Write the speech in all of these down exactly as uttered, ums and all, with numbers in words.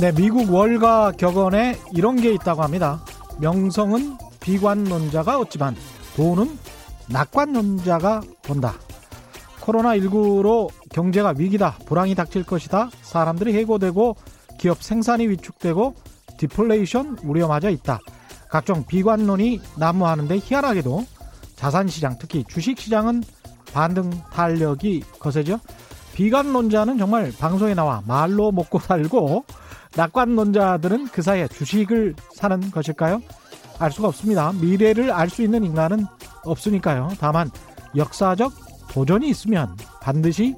네, 미국 월가 격언에 이런 게 있다고 합니다. 명성은 비관론자가 얻지만 돈은 낙관론자가 번다. 코로나십구로 경제가 위기다, 불황이 닥칠 것이다, 사람들이 해고되고 기업 생산이 위축되고 디플레이션 우려마저 있다. 각종 비관론이 난무하는데 희한하게도 자산시장, 특히 주식시장은 반등 탄력이 거세죠. 비관론자는 정말 방송에 나와 말로 먹고 살고, 낙관론자들은 그 사이에 주식을 사는 것일까요? 알 수가 없습니다. 미래를 알 수 있는 인간은 없으니까요. 다만 역사적 도전이 있으면 반드시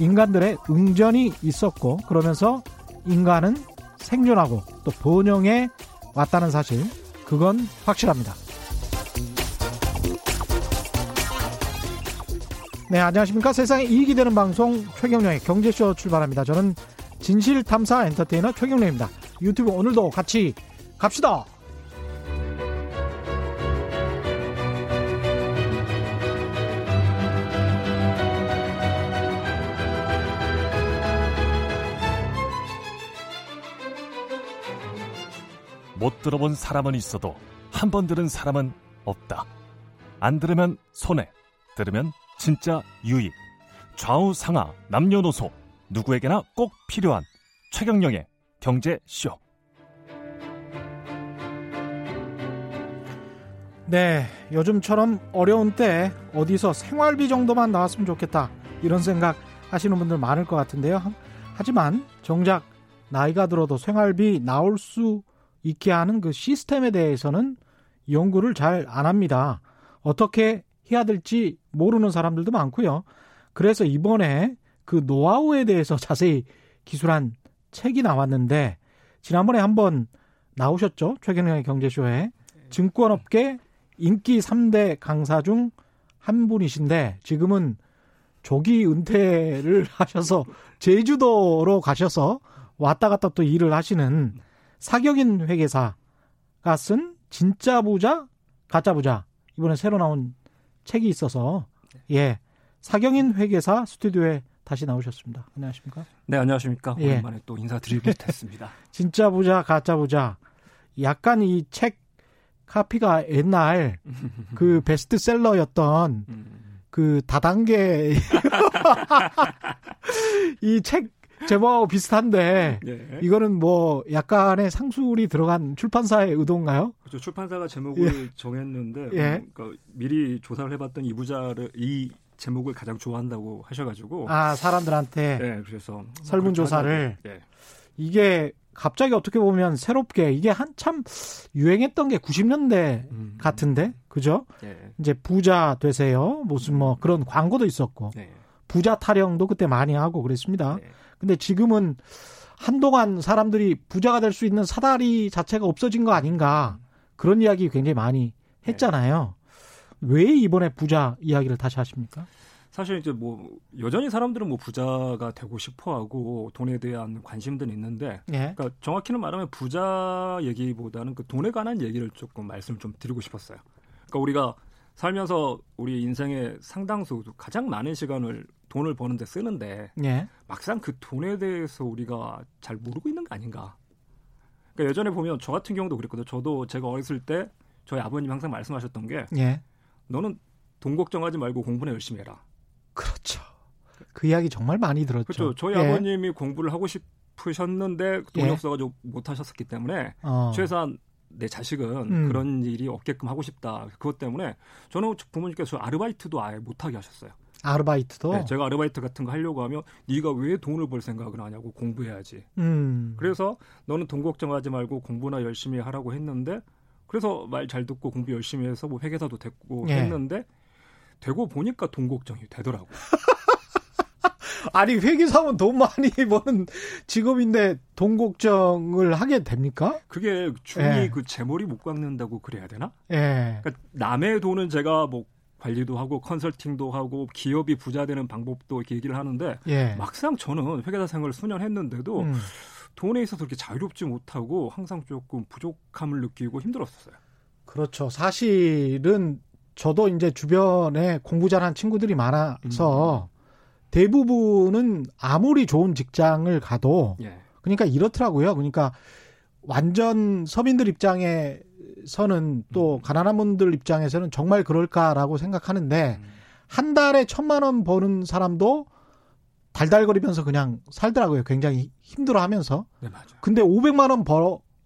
인간들의 응전이 있었고, 그러면서 인간은 생존하고 또 번영해 왔다는 사실, 그건 확실합니다. 네, 안녕하십니까. 세상에 이익이 되는 방송 최경령의 경제쇼 출발합니다. 저는 진실탐사 엔터테이너 최경령입니다. 유튜브 오늘도 같이 갑시다. 못 들어본 사람은 있어도 한 번 들은 사람은 없다. 안 들으면 손해, 들으면 진짜 유익. 좌우상하 남녀노소 누구에게나 꼭 필요한 최경영의 경제쇼. 네, 요즘처럼 어려운 때 어디서 생활비 정도만 나왔으면 좋겠다, 이런 생각 하시는 분들 많을 것 같은데요. 하지만 정작 나이가 들어도 생활비 나올 수 있게 하는 그 시스템에 대해서는 연구를 잘 안 합니다. 어떻게 해야 될지 모르는 사람들도 많고요. 그래서 이번에 그 노하우에 대해서 자세히 기술한 책이 나왔는데, 지난번에 한번 나오셨죠? 최경영의 경제쇼에. 증권업계 인기 삼 대 강사 중 한 분이신데 지금은 조기 은퇴를 하셔서 제주도로 가셔서 왔다 갔다 또 일을 하시는 사경인 회계사가 쓴 진짜 부자, 가짜 부자, 이번에 새로 나온 책이 있어서, 예, 사경인 회계사 스튜디오에 다시 나오셨습니다. 안녕하십니까? 네, 안녕하십니까? 예. 오랜만에 또 인사드리게 됐습니다. 진짜 부자, 가짜 부자. 약간 이 책 카피가 옛날 그 베스트셀러였던 그 다단계 이 책 제목하고 비슷한데, 예. 이거는 뭐 약간의 상술이 들어간 출판사의 의도인가요? 그렇죠. 출판사가 제목을 예. 정했는데, 예. 그러니까 미리 조사를 해봤던 이 부자를, 이 제목을 가장 좋아한다고 하셔가지고, 아, 사람들한테, 네, 그래서 설문조사를, 네. 이게 갑자기 어떻게 보면 새롭게, 이게 한참 유행했던 게 구십 년대 음. 같은데, 그죠? 예. 이제 부자 되세요, 무슨 뭐 그런 광고도 있었고, 예. 부자 타령도 그때 많이 하고 그랬습니다. 예. 근데 지금은 한동안 사람들이 부자가 될 수 있는 사다리 자체가 없어진 거 아닌가, 그런 이야기 굉장히 많이 했잖아요. 네. 왜 이번에 부자 이야기를 다시 하십니까? 사실 이제 뭐 여전히 사람들은 뭐 부자가 되고 싶어하고 돈에 대한 관심들은 있는데, 네. 그러니까 정확히는 말하면 부자 얘기보다는 그 돈에 관한 얘기를 조금 말씀을 좀 드리고 싶었어요. 그러니까 우리가 살면서 우리 인생의 상당수, 가장 많은 시간을 돈을 버는 데 쓰는데, 예. 막상 그 돈에 대해서 우리가 잘 모르고 있는 거 아닌가. 그러니까 예전에 보면 저 같은 경우도 그랬거든요. 저도 제가 어렸을 때 저희 아버님 항상 말씀하셨던 게, 예. 너는 돈 걱정하지 말고 공부나 열심히 해라. 그렇죠. 그 이야기 정말 많이 들었죠. 그렇죠. 저희 예. 아버님이 공부를 하고 싶으셨는데 돈이 예. 없어가지고 못하셨기 때문에 어. 최소한 내 자식은 음. 그런 일이 없게끔 하고 싶다. 그것 때문에 저는 부모님께서 아르바이트도 아예 못하게 하셨어요. 아르바이트도? 네, 제가 아르바이트 같은 거 하려고 하면 네가 왜 돈을 벌 생각을 하냐고, 공부해야지. 음. 그래서 너는 돈 걱정하지 말고 공부나 열심히 하라고 했는데, 그래서 말 잘 듣고 공부 열심히 해서 뭐 회계사도 됐고 예. 했는데 되고 보니까 돈 걱정이 되더라고. 아니, 회계사면 돈 많이 버는 직업인데 돈 걱정을 하게 됩니까? 그게 중이 예. 그 제머리 못 깎는다고 그래야 되나? 예. 그러니까 남의 돈은 제가 뭐 관리도 하고 컨설팅도 하고 기업이 부자 되는 방법도 이렇게 얘기를 하는데, 예. 막상 저는 회계사 생활을 수년 했는데도 음. 돈에 있어서 그렇게 자유롭지 못하고 항상 조금 부족함을 느끼고 힘들었었어요. 그렇죠. 사실은 저도 이제 주변에 공부 잘한 친구들이 많아서 음. 대부분은 아무리 좋은 직장을 가도 예. 그러니까 이렇더라고요. 그러니까 완전 서민들 입장에서는 또 가난한 분들 입장에서는 정말 그럴까라고 생각하는데 한 달에 천만 원 버는 사람도 달달거리면서 그냥 살더라고요. 굉장히 힘들어하면서. 네, 맞아요. 근데 오백만 원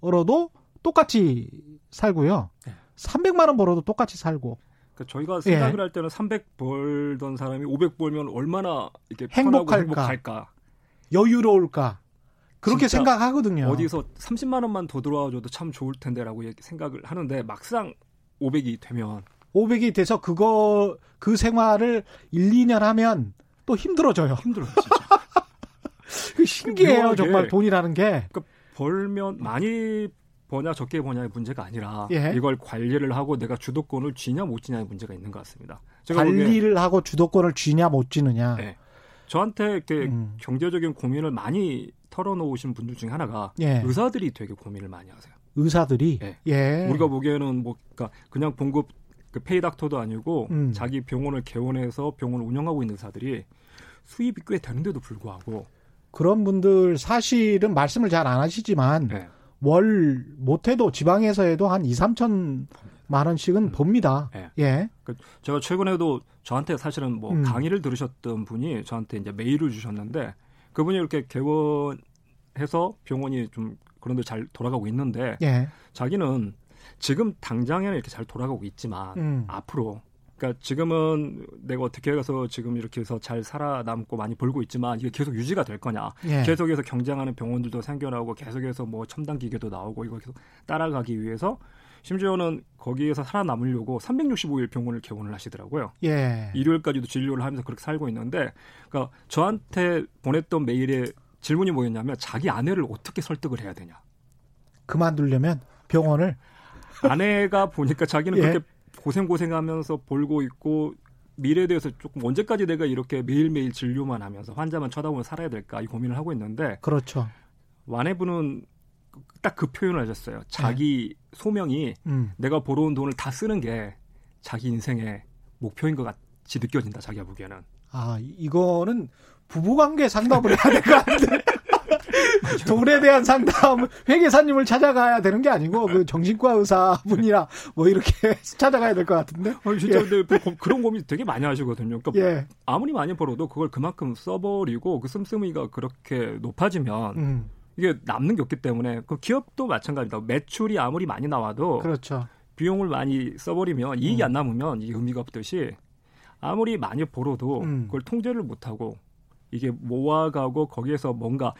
벌어도 똑같이 살고요. 네. 삼백만 원 벌어도 똑같이 살고. 그러니까 저희가 생각을 예. 할 때는 삼백 벌던 사람이 오백 벌면 얼마나 이렇게 행복할까? 행복할까? 여유로울까? 그렇게 생각하거든요. 어디서 삼십만 원만 더 들어와줘도 참 좋을 텐데라고 생각을 하는데 막상 오백이 되면 오백이 돼서 그거 그 생활을 일, 이 년 하면 또 힘들어져요. 힘들어요, 진짜. 신기해요, 정말 돈이라는 게. 그러니까 벌면 많이 버냐 적게 버냐의 문제가 아니라 예. 이걸 관리를 하고 내가 주도권을 쥐냐 못 쥐냐의 문제가 있는 것 같습니다. 제가 관리를 보기엔, 하고 주도권을 쥐냐 못 쥐느냐. 예. 저한테 이렇게 음. 경제적인 고민을 많이 털어놓으신 분들 중에 하나가 예. 의사들이 되게 고민을 많이 하세요. 의사들이? 예. 예. 우리가 보기에는 뭐 그러니까 그냥 봉급 그 페이닥터도 아니고 음. 자기 병원을 개원해서 병원을 운영하고 있는 의사들이 수입이 꽤 되는데도 불구하고 그런 분들 사실은 말씀을 잘 안 하시지만 네. 월 못해도 지방에서 해도 한 이삼천만 원씩은 법니다. 네. 예. 제가 최근에도 저한테 사실은 뭐 음. 강의를 들으셨던 분이 저한테 이제 메일을 주셨는데 그분이 이렇게 개원해서 병원이 좀 그런 데 잘 돌아가고 있는데 예. 자기는 지금 당장에는 이렇게 잘 돌아가고 있지만 음. 앞으로 그러니까 지금은 내가 어떻게 해서 지금 이렇게 해서 잘 살아남고 많이 벌고 있지만 이게 계속 유지가 될 거냐 예. 계속해서 경쟁하는 병원들도 생겨나고 계속해서 뭐 첨단 기계도 나오고 이걸 계속 따라가기 위해서 심지어는 거기에서 살아남으려고 삼백육십오 일 병원을 개원을 하시더라고요. 예. 일요일까지도 진료를 하면서 그렇게 살고 있는데 그러니까 저한테 보냈던 메일의 질문이 뭐였냐면 자기 아내를 어떻게 설득을 해야 되냐. 그만두려면 병원을. 아내가 보니까 자기는 예. 그렇게 고생고생하면서 벌고 있고 미래에 대해서 조금 언제까지 내가 이렇게 매일매일 진료만 하면서 환자만 쳐다보며 살아야 될까 이 고민을 하고 있는데 그렇죠. 아내분은 딱 그 표현을 하셨어요. 자기 예. 소명이 음. 내가 벌어온 돈을 다 쓰는 게 자기 인생의 목표인 것 같이 느껴진다. 자기가 보기에는. 아 이거는 부부관계 상담을 해야 될 것 같은데. 돈에 대한 상담, 회계사님을 찾아가야 되는 게 아니고, 그 정신과 의사분이나 뭐 이렇게 찾아가야 될 것 같은데? 아니, 진짜 예. 근데 그런 고민 되게 많이 하시거든요. 그러니까 예. 아무리 많이 벌어도 그걸 그만큼 써버리고, 그 씀씀이가 그렇게 높아지면, 음. 이게 남는 게 없기 때문에, 그 기업도 마찬가지다. 매출이 아무리 많이 나와도, 그렇죠. 비용을 많이 써버리면, 이익이 음. 안 남으면 이게 의미가 없듯이, 아무리 많이 벌어도 음. 그걸 통제를 못하고, 이게 모아가고, 거기에서 뭔가,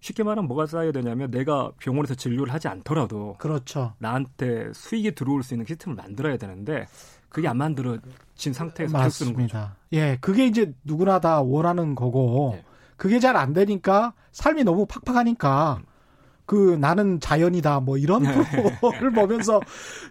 쉽게 말하면 뭐가 쌓여야 되냐면 내가 병원에서 진료를 하지 않더라도 그렇죠. 나한테 수익이 들어올 수 있는 시스템을 만들어야 되는데 그게 안 만들어진 상태에서 계속 쓰는 거죠. 예, 그게 이제 누구나 다 원하는 거고 예. 그게 잘 안 되니까 삶이 너무 팍팍하니까 그 나는 자연이다 뭐 이런 프로를 보면서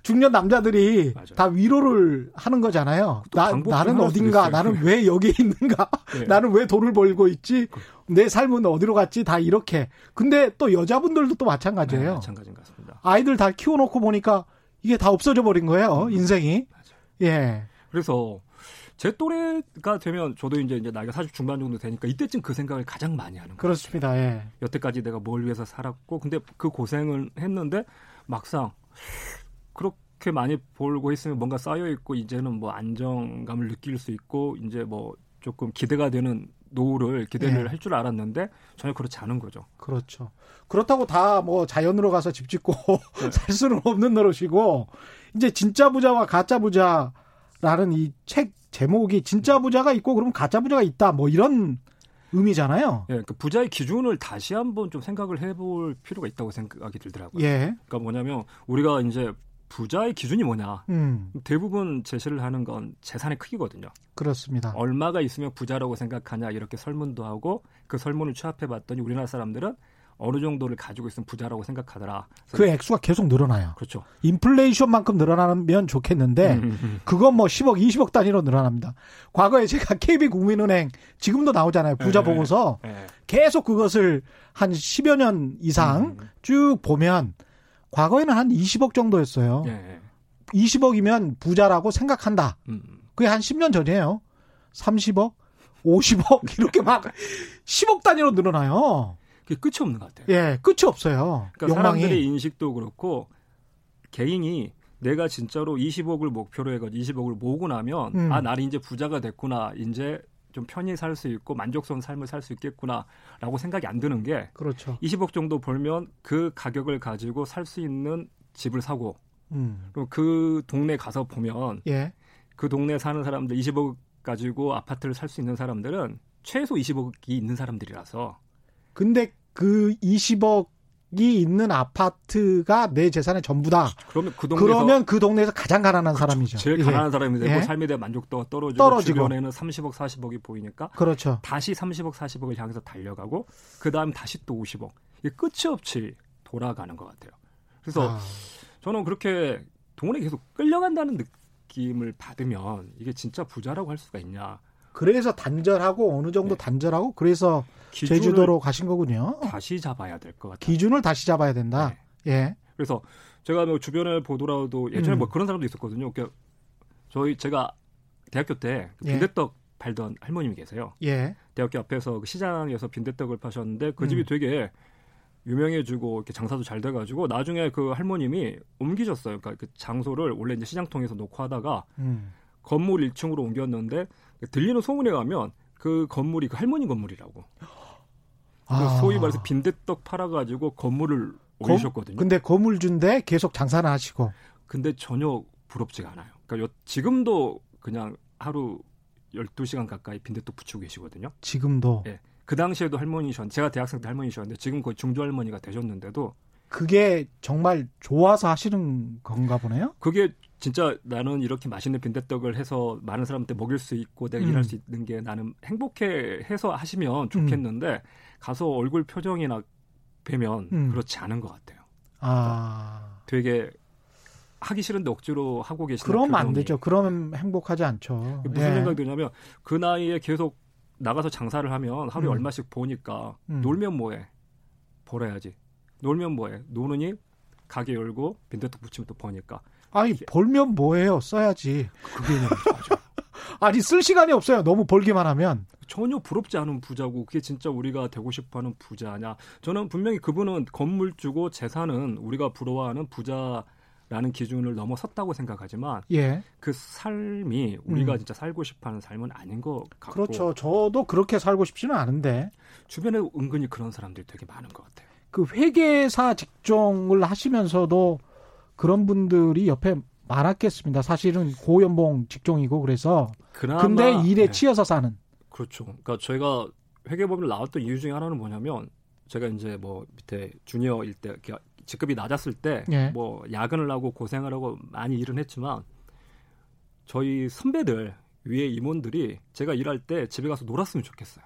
중년 남자들이 맞아요. 다 위로를 하는 거잖아요. 나, 나는 어딘가 나는 왜 여기 있는가 네. 나는 왜 돈을 벌고 있지 그. 내 삶은 어디로 갔지 다 이렇게. 근데 또 여자분들도 또 마찬가지예요. 네, 마찬가지인 것 같습니다. 아이들 다 키워놓고 보니까 이게 다 없어져 버린 거예요. 음, 인생이. 맞아요. 예. 그래서 제 또래가 되면 저도 이제, 이제 나이가 사십 중반 정도 되니까 이때쯤 그 생각을 가장 많이 하는 거예요. 그렇습니다. 예. 여태까지 내가 뭘 위해서 살았고 근데 그 고생을 했는데 막상 그렇게 많이 벌고 있으면 뭔가 쌓여있고 이제는 뭐 안정감을 느낄 수 있고 이제 뭐 조금 기대가 되는 노후를 기대를 예. 할 줄 알았는데 전혀 그렇지 않은 거죠. 그렇죠. 그렇다고 다 뭐 자연으로 가서 집 짓고 네. 살 수는 없는 노릇이고 이제 진짜 부자와 가짜 부자라는 이 책 제목이 진짜 부자가 있고 그럼 가짜 부자가 있다 뭐 이런 의미잖아요. 예, 그 부자의 기준을 다시 한번 좀 생각을 해볼 필요가 있다고 생각이 들더라고요. 예. 그러니까 뭐냐면 우리가 이제 부자의 기준이 뭐냐. 음. 대부분 제시를 하는 건 재산의 크기거든요. 그렇습니다. 얼마가 있으면 부자라고 생각하냐 이렇게 설문도 하고 그 설문을 취합해봤더니 우리나라 사람들은 어느 정도를 가지고 있으면 부자라고 생각하더라. 그 액수가 계속 늘어나요. 그렇죠. 인플레이션만큼 늘어나면 좋겠는데 그건 뭐 십억, 이십억 단위로 늘어납니다. 과거에 제가 케이비국민은행 지금도 나오잖아요. 부자 네, 보고서 네. 계속 그것을 한 십여 년 이상 음. 쭉 보면 과거에는 한 이십억 정도였어요. 네. 이십억이면 부자라고 생각한다. 음. 그게 한 십 년 전이에요. 삼십억, 오십억 이렇게 막 십억 단위로 늘어나요. 끝이 없는 것 같아요. 예, 끝이 없어요. 그러니까 욕망이. 사람들의 인식도 그렇고 개인이 내가 진짜로 이십억을 목표로 해가지고 이십억을 모으고 나면 음. 아, 나는 이제 부자가 됐구나. 이제 좀 편히 살 수 있고 만족스러운 삶을 살 수 있겠구나라고 생각이 안 드는 게 그렇죠. 이십억 정도 벌면 그 가격을 가지고 살 수 있는 집을 사고 음. 그럼 그 동네 가서 보면 예. 그 동네에 사는 사람들 이십억 가지고 아파트를 살 수 있는 사람들은 최소 이십억이 있는 사람들이라서 근데 그 이십억 이 있는 아파트가 내 재산의 전부다. 그러면 그 동네에서, 그러면 그 동네에서 가장 가난한 그렇죠. 사람이죠. 제일 예. 가난한 사람이 되고 예. 삶에 대한 만족도가 떨어지고, 떨어지고 주변에는 삼십억, 사십억이 보이니까 그렇죠. 다시 삼십억, 사십억을 향해서 달려가고 그다음 다시 또 오십억. 이게 끝이 없이 돌아가는 것 같아요. 그래서 아. 저는 그렇게 돈에 계속 끌려간다는 느낌을 받으면 이게 진짜 부자라고 할 수가 있냐. 그래서 단절하고 어느 정도 네. 단절하고 그래서 제주도로 가신 거군요. 다시 잡아야 될 것 같아요. 기준을 다시 잡아야 된다. 네. 예. 그래서 제가 뭐 주변을 보더라도 예전에 음. 뭐 그런 사람도 있었거든요. 그러니까 저희 제가 대학교 때 빈대떡 예. 팔던 할머님이 계세요. 예. 대학교 앞에서 시장에서 빈대떡을 파셨는데 그 집이 음. 되게 유명해지고 이렇게 장사도 잘 돼가지고 나중에 그 할머님이 옮기셨어요. 그러니까 그 장소를 원래 이제 시장통에서 놓고 하다가 음. 건물 일 층으로 옮겼는데 들리는 소문에 가면 그 건물이 그 할머니 건물이라고. 아. 소위 말해서 빈대떡 팔아가지고 건물을 올리셨거든요. 근데 건물주인데 계속 장사를 하시고. 근데 전혀 부럽지가 않아요. 그러니까 지금도 그냥 하루 열두 시간 가까이 빈대떡 부치고 계시거든요. 지금도? 네. 그 당시에도 할머니셨는데 제가 대학생 때 할머니셨는데 지금 거의 중조할머니가 되셨는데도 그게 정말 좋아서 하시는 건가 보네요? 그게 진짜 나는 이렇게 맛있는 빈대떡을 해서 많은 사람한테 먹일 수 있고 내가 음. 일할 수 있는 게 나는 행복해 해서 하시면 좋겠는데 음. 가서 얼굴 표정이나 뵈면 음. 그렇지 않은 것 같아요. 아. 되게 하기 싫은데 억지로 하고 계시는 그러면 표정이. 안 되죠. 그러면 행복하지 않죠. 무슨 예. 생각이 드냐면 그 나이에 계속 나가서 장사를 하면 하루에 음. 얼마씩 보니까 음. 놀면 뭐해. 벌어야지. 놀면 뭐해? 노느니 가게 열고 빈대떡 부치면 또 버니까. 아니 벌면 뭐해요? 써야지. 그게 맞아. 아니 쓸 시간이 없어요. 너무 벌기만 하면. 전혀 부럽지 않은 부자고 그게 진짜 우리가 되고 싶어하는 부자냐? 저는 분명히 그분은 건물 주고 재산은 우리가 부러워하는 부자라는 기준을 넘어섰다고 생각하지만 예. 그 삶이 우리가 음. 진짜 살고 싶어하는 삶은 아닌 것 같고. 그렇죠. 저도 그렇게 살고 싶지는 않은데 주변에 은근히 그런 사람들이 되게 많은 것 같아요. 그 회계사 직종을 하시면서도 그런 분들이 옆에 많았겠습니다. 사실은 고연봉 직종이고 그래서. 그나마, 근데 일에 네. 치여서 사는. 그렇죠. 그러니까 저희가 회계법을 나왔던 이유 중에 하나는 뭐냐면 제가 이제 뭐 밑에 주니어일 때 직급이 낮았을 때 뭐 네. 야근을 하고 고생을 하고 많이 일은 했지만 저희 선배들 위에 임원들이 제가 일할 때 집에 가서 놀았으면 좋겠어요.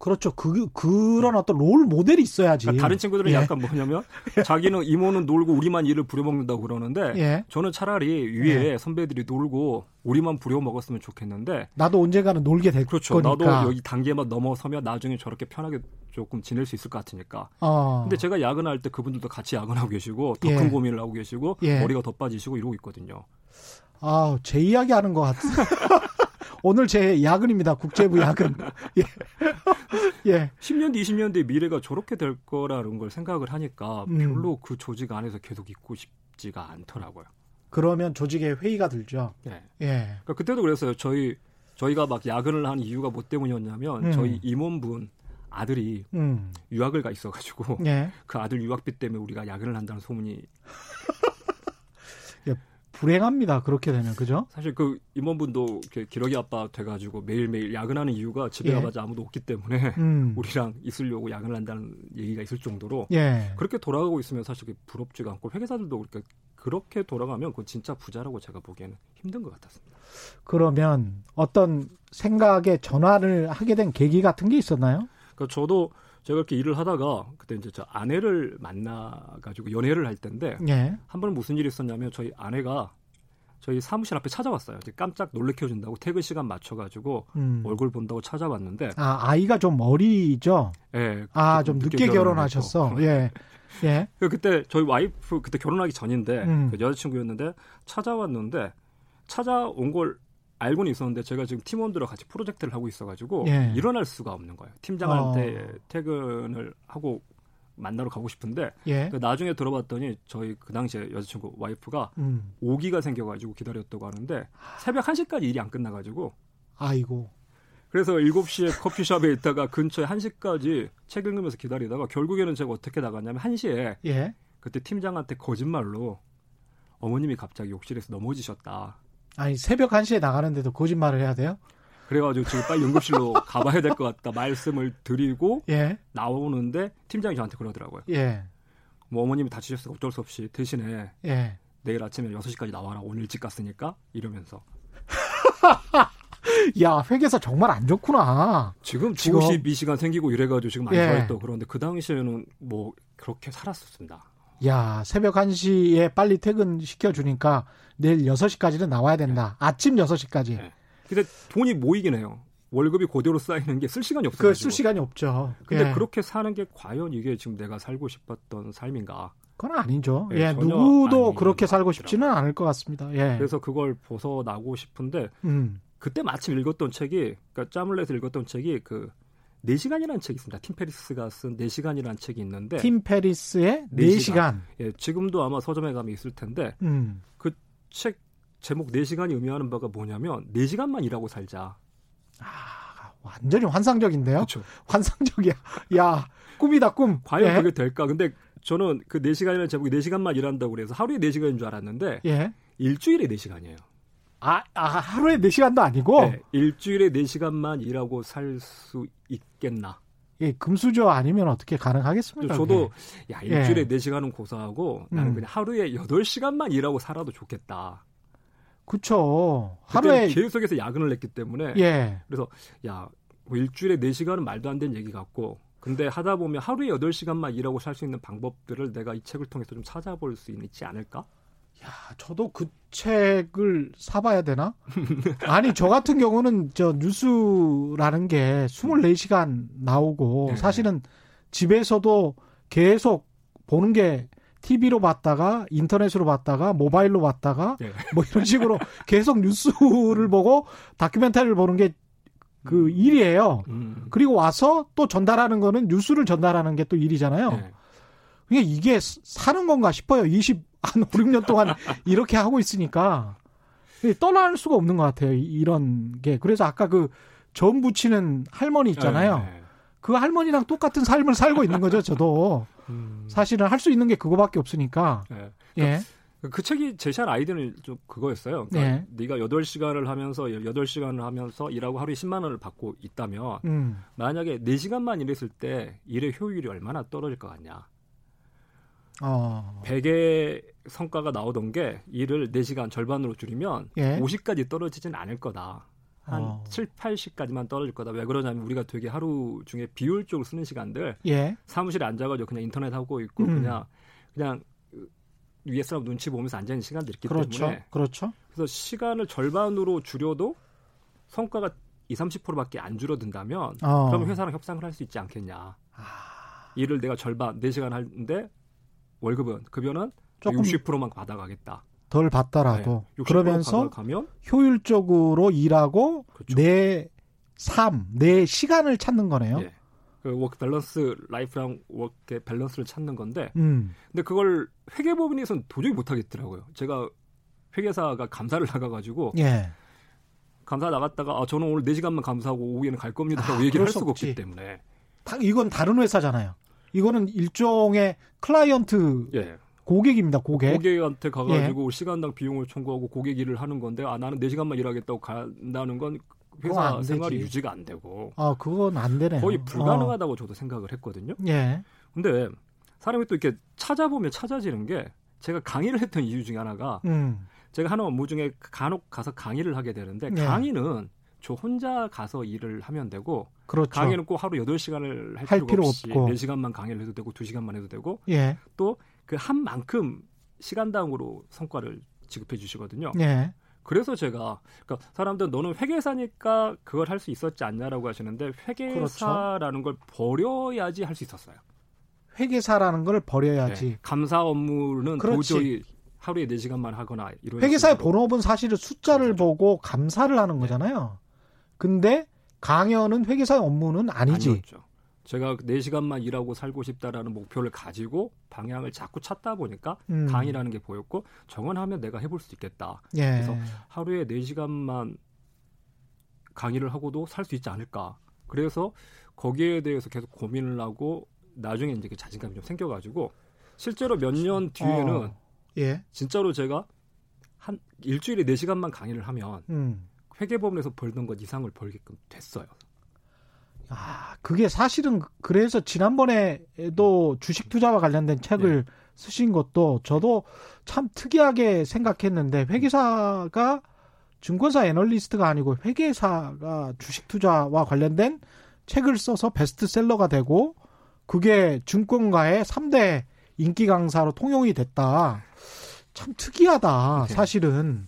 그렇죠. 그, 그런 네. 어떤 롤 모델이 있어야지. 그러니까 다른 친구들은 예. 약간 뭐냐면 자기는 이모는 놀고 우리만 일을 부려먹는다고 그러는데 예. 저는 차라리 위에 예. 선배들이 놀고 우리만 부려먹었으면 좋겠는데 나도 언젠가는 놀게 될 그렇죠. 거니까. 그렇죠. 나도 여기 단계만 넘어서면 나중에 저렇게 편하게 조금 지낼 수 있을 것 같으니까. 어. 근데 제가 야근할 때 그분들도 같이 야근하고 계시고 더 큰 예. 고민을 하고 계시고 예. 머리가 더 빠지시고 이러고 있거든요. 아, 제 이야기 하는 것 같아요. 오늘 제 야근입니다. 국제부 야근. 예. 예. 십 년 뒤, 이십 년 뒤 미래가 저렇게 될 거라는 걸 생각을 하니까 별로 음. 그 조직 안에서 계속 있고 싶지가 않더라고요. 그러면 조직에 회의가 들죠. 네. 예. 그러니까 그때도 그랬어요. 저희, 저희가 막 야근을 한 이유가 뭐 때문이었냐면 음. 저희 임원분 아들이 음. 유학을 가 있어가지고 예. 그 아들 유학비 때문에 우리가 야근을 한다는 소문이. 불행합니다. 그렇게 되면 그죠? 사실 그 임원분도 기러기 아빠 돼가지고 매일매일 야근하는 이유가 집에 예. 가봐자 아무도 없기 때문에 음. 우리랑 있으려고 야근을 한다는 얘기가 있을 정도로 예. 그렇게 돌아가고 있으면 사실 부럽지가 않고 회계사들도 그러니까 그렇게 돌아가면 그건 진짜 부자라고 제가 보기에는 힘든 것 같았습니다. 그러면 어떤 생각에 전환을 하게 된 계기 같은 게 있었나요? 그러니까 저도 제가 이렇게 일을 하다가 그때 이제 저 아내를 만나가지고 연애를 할 때인데 예. 한 번은 무슨 일이 있었냐면 저희 아내가 저희 사무실 앞에 찾아왔어요. 깜짝 놀래켜준다고 퇴근 시간 맞춰가지고 음. 얼굴 본다고 찾아왔는데 아 아이가 좀 어리죠? 예. 아 좀 늦게, 늦게 결혼하셨어. 예. 예. 그때 저희 와이프 그때 결혼하기 전인데 음. 그 여자친구였는데 찾아왔는데 찾아온 걸 알고는 있었는데 제가 지금 팀원들하고 같이 프로젝트를 하고 있어가지고 예. 일어날 수가 없는 거예요. 팀장한테 어. 퇴근을 하고 만나러 가고 싶은데 예. 나중에 들어봤더니 저희 그 당시에 여자친구 와이프가 음. 오기가 생겨가지고 기다렸다고 하는데 새벽 한 시까지 일이 안 끝나가지고 아이고. 그래서 일곱 시에 커피숍에 있다가 근처에 한 시까지 책 읽으면서 기다리다가 결국에는 제가 어떻게 나갔냐면 한 시에 예. 그때 팀장한테 거짓말로 어머님이 갑자기 욕실에서 넘어지셨다. 아니 새벽 한 시에 나가는데도 거짓말을 해야 돼요? 그래가지고 지금 빨리 응급실로 가봐야 될 것 같다 말씀을 드리고 예. 나오는데 팀장이 저한테 그러더라고요. 예. 뭐 어머님이 다치셨으니까 어쩔 수 없이 대신에 예. 내일 아침에 여섯 시까지 나와라. 오늘 일찍 갔으니까 이러면서. 야 회계사 정말 안 좋구나. 지금 오십이 시간 생기고 이래가지고 지금 안 좋아했다. 예. 그런데 그 당시에는 뭐 그렇게 살았었습니다. 야 새벽 한 시에 빨리 퇴근시켜주니까 내일 여섯 시까지는 나와야 된다. 예. 아침 여섯 시까지. 예. 근데 돈이 모이긴 해요. 월급이 그대로 쌓이는 게 쓸 시간이 없어요. 그 쓸 시간이 없죠. 근데 예. 그렇게 사는 게 과연 이게 지금 내가 살고 싶었던 삶인가? 그건 아니죠. 예, 예 누구도 그렇게 살고 싶지는 않을 것 같습니다. 예. 그래서 그걸 벗어나고 싶은데 음. 그때 마침 읽었던 책이, 그러니까 짜물레에서 읽었던 책이 그 네 시간이라는 책이 있습니다. 팀 페리스가 쓴 네 시간이라는 책이 있는데 팀 페리스의 네 시간. 네 시간. 예, 지금도 아마 서점에 가면 있을 텐데 음. 그 책 제목 네 시간이 의미하는 바가 뭐냐면 네 시간만 일하고 살자. 아, 완전히 환상적인데요? 그쵸. 환상적이야. 야, 꿈이다, 꿈. 과연 예? 그게 될까? 근데 저는 그 네 시간이라는 제목이 네 시간만 일한다고 그래서 하루에 네 시간인 줄 알았는데 예? 일주일에 네 시간이에요. 아, 아, 하루에 네 시간도 아니고? 네, 일주일에 네 시간만 일하고 살 수 있겠나? 예, 금수저 아니면 어떻게 가능하겠습니까? 저도 그게? 야, 일주일에 예. 네 시간은 고사하고 음. 나는 그냥 하루에 여덟 시간만 일하고 살아도 좋겠다. 그렇죠. 하루에 계속해서 야근을 했기 때문에 예. 그래서 야 뭐 일주일에 네 시간은 말도 안 되는 얘기 같고 근데 하다 보면 하루에 여덟 시간만 일하고 살 수 있는 방법들을 내가 이 책을 통해서 좀 찾아볼 수 있지 않을까? 야, 저도 그 책을 사봐야 되나? 아니, 저 같은 경우는 저 뉴스라는 게 스물네 시간 나오고 네. 사실은 집에서도 계속 보는 게 티비로 봤다가 인터넷으로 봤다가 모바일로 봤다가 네. 뭐 이런 식으로 계속 뉴스를 보고 다큐멘터리를 보는 게 그 일이에요. 음. 그리고 와서 또 전달하는 거는 뉴스를 전달하는 게 또 일이잖아요. 네. 그게 이게 사는 건가 싶어요. 이십, 한 오, 육 년 동안 이렇게 하고 있으니까 떠날 수가 없는 것 같아요. 이런 게. 그래서 아까 그 전 부치는 할머니 있잖아요. 네. 그 할머니랑 똑같은 삶을 살고 있는 거죠. 저도. 음. 사실은 할 수 있는 게 그거밖에 없으니까. 네. 그러니까 예. 그 책이 제시한 아이디어는 좀 그거였어요. 그러니까 예. 네가 여덟 시간을 하면서 여덟 시간을 하면서 일하고 하루에 십만 원을 받고 있다면 음. 만약에 네 시간만 일했을 때 일의 효율이 얼마나 떨어질 것 같냐. 어. 백의 성과가 나오던 게 일을 네 시간 절반으로 줄이면 예. 오십까지 떨어지진 않을 거다. 한 어. 칠, 팔십까지만 떨어질 거다. 왜 그러냐면 우리가 되게 하루 중에 비율적으로 쓰는 시간들 예. 사무실에 앉아가지고 그냥 인터넷 하고 있고 음. 그냥 그냥 위에 사람 눈치 보면서 앉아있는 시간들이 있기 그렇죠. 때문에 그렇죠. 그래서 시간을 절반으로 줄여도 성과가 이십, 삼십 퍼센트밖에 안 줄어든다면 어. 그럼 회사랑 협상을 할 수 있지 않겠냐. 아. 일을 내가 절반, 네 시간 하는데 월급은, 급여는 조금... 육십 퍼센트만 받아가겠다. 덜 받더라도 네, 그러면서 가면? 효율적으로 일하고 그렇죠. 내 삶, 내 시간을 찾는 거네요. 네. 그 워크 밸런스, 라이프랑 워크의 밸런스를 찾는 건데 음. 근데 그걸 회계법인에서는 도저히 못하겠더라고요. 제가 회계사가 감사를 나가가지고 예. 감사 나갔다가 아, 저는 오늘 네 시간만 감사하고 오후에는 갈 겁니다. 라고 아, 얘기를 할 수가 없기 때문에. 다, 이건 다른 회사잖아요. 이거는 일종의 클라이언트 예. 고객입니다. 고객. 고객한테 가가지고 예. 시간당 비용을 청구하고 고객 일을 하는 건데 아 나는 네 시간만 일하겠다고 간다는 건 회사 생활이 되지. 유지가 안 되고 아 그건 안 되네. 거의 불가능하다고 어. 저도 생각을 했거든요. 예. 근데 사람이 또 이렇게 찾아보면 찾아지는 게 제가 강의를 했던 이유 중에 하나가 음. 제가 하는 업무 중에 간혹 가서 강의를 하게 되는데 예. 강의는 저 혼자 가서 일을 하면 되고 그렇죠. 강의는 꼭 하루 여덟 시간을 할, 할 필요 없이 없고. 네 시간만 강의를 해도 되고 두 시간만 해도 되고 예. 또 그 한 만큼 시간당으로 성과를 지급해 주시거든요. 예. 그래서 제가 그러니까 사람들은 너는 회계사니까 그걸 할 수 있었지 않냐라고 하시는데 회계사라는 그렇죠. 걸 버려야지 할 수 있었어요. 회계사라는 걸 버려야지. 네. 감사 업무는 그렇지. 도저히 하루에 네 시간만 하거나 이런 회계사의 식으로. 본업은 사실은 숫자를 그렇죠. 보고 감사를 하는 거잖아요. 근데 강연은 회계사의 업무는 아니지. 아니었죠. 제가 네 시간만 일하고 살고 싶다라는 목표를 가지고 방향을 자꾸 찾다 보니까 음. 강의라는 게 보였고 저건 하면 내가 해볼 수 있겠다. 예. 그래서 하루에 네 시간만 강의를 하고도 살 수 있지 않을까. 그래서 거기에 대해서 계속 고민을 하고 나중에 이제 자신감이 좀 생겨가지고 실제로 몇 년 뒤에는 어. 예. 진짜로 제가 한 일주일에 네 시간만 강의를 하면 음. 회계법원에서 벌던 것 이상을 벌게끔 됐어요. 아, 그게 사실은 그래서 지난번에도 주식 투자와 관련된 책을 네. 쓰신 것도 저도 참 특이하게 생각했는데 회계사가 증권사 애널리스트가 아니고 회계사가 주식 투자와 관련된 책을 써서 베스트셀러가 되고 그게 증권가의 삼 대 인기 강사로 통용이 됐다. 참 특이하다. 네. 사실은.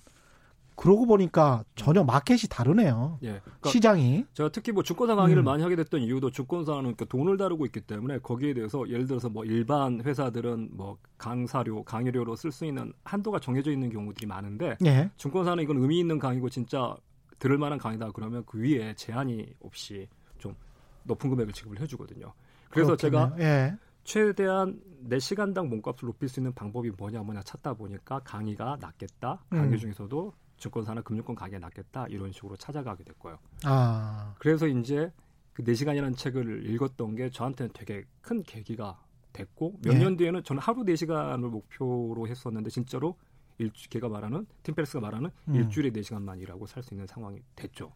그러고 보니까 전혀 마켓이 다르네요. 예, 그러니까 시장이. 제가 특히 뭐 증권사 강의를 음. 많이 하게 됐던 이유도 증권사는 돈을 다루고 있기 때문에 거기에 대해서 예를 들어서 뭐 일반 회사들은 뭐 강사료, 강의료로 쓸 수 있는 한도가 정해져 있는 경우들이 많은데 예. 증권사는 이건 의미 있는 강의고 진짜 들을 만한 강의다 그러면 그 위에 제한이 없이 좀 높은 금액을 지급을 해주거든요. 그래서 그렇겠네요. 제가 예. 최대한 내 시간당 몸값을 높일 수 있는 방법이 뭐냐 뭐냐 찾다 보니까 강의가 낫겠다. 강의 음. 중에서도 증권사나 금융권 가게 낫겠다 이런 식으로 찾아가게 됐고요. 아. 그래서 이제 그 네 시간이라는 책을 읽었던 게 저한테는 되게 큰 계기가 됐고 몇 년 예. 뒤에는 저는 하루 네 시간을 목표로 했었는데 진짜로 일주, 걔가 말하는 팀페레스가 말하는 음. 일주일에 네 시간만 일하고 살 수 있는 상황이 됐죠.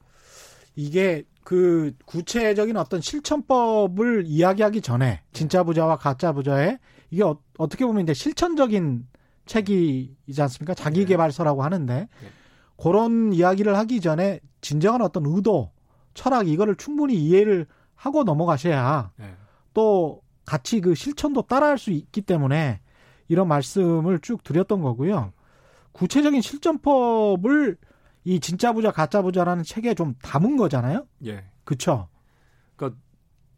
이게 그 구체적인 어떤 실천법을 이야기하기 전에 진짜 부자와 가짜 부자의 이게 어, 어떻게 보면 이제 실천적인 책이지 않습니까? 자기개발서라고 하는데 예. 그런 이야기를 하기 전에 진정한 어떤 의도, 철학 이거를 충분히 이해를 하고 넘어가셔야 네. 또 같이 그 실천도 따라할 수 있기 때문에 이런 말씀을 쭉 드렸던 거고요. 구체적인 실전법을 이 진짜 부자 가짜 부자라는 책에 좀 담은 거잖아요. 예, 그렇죠. 그러니까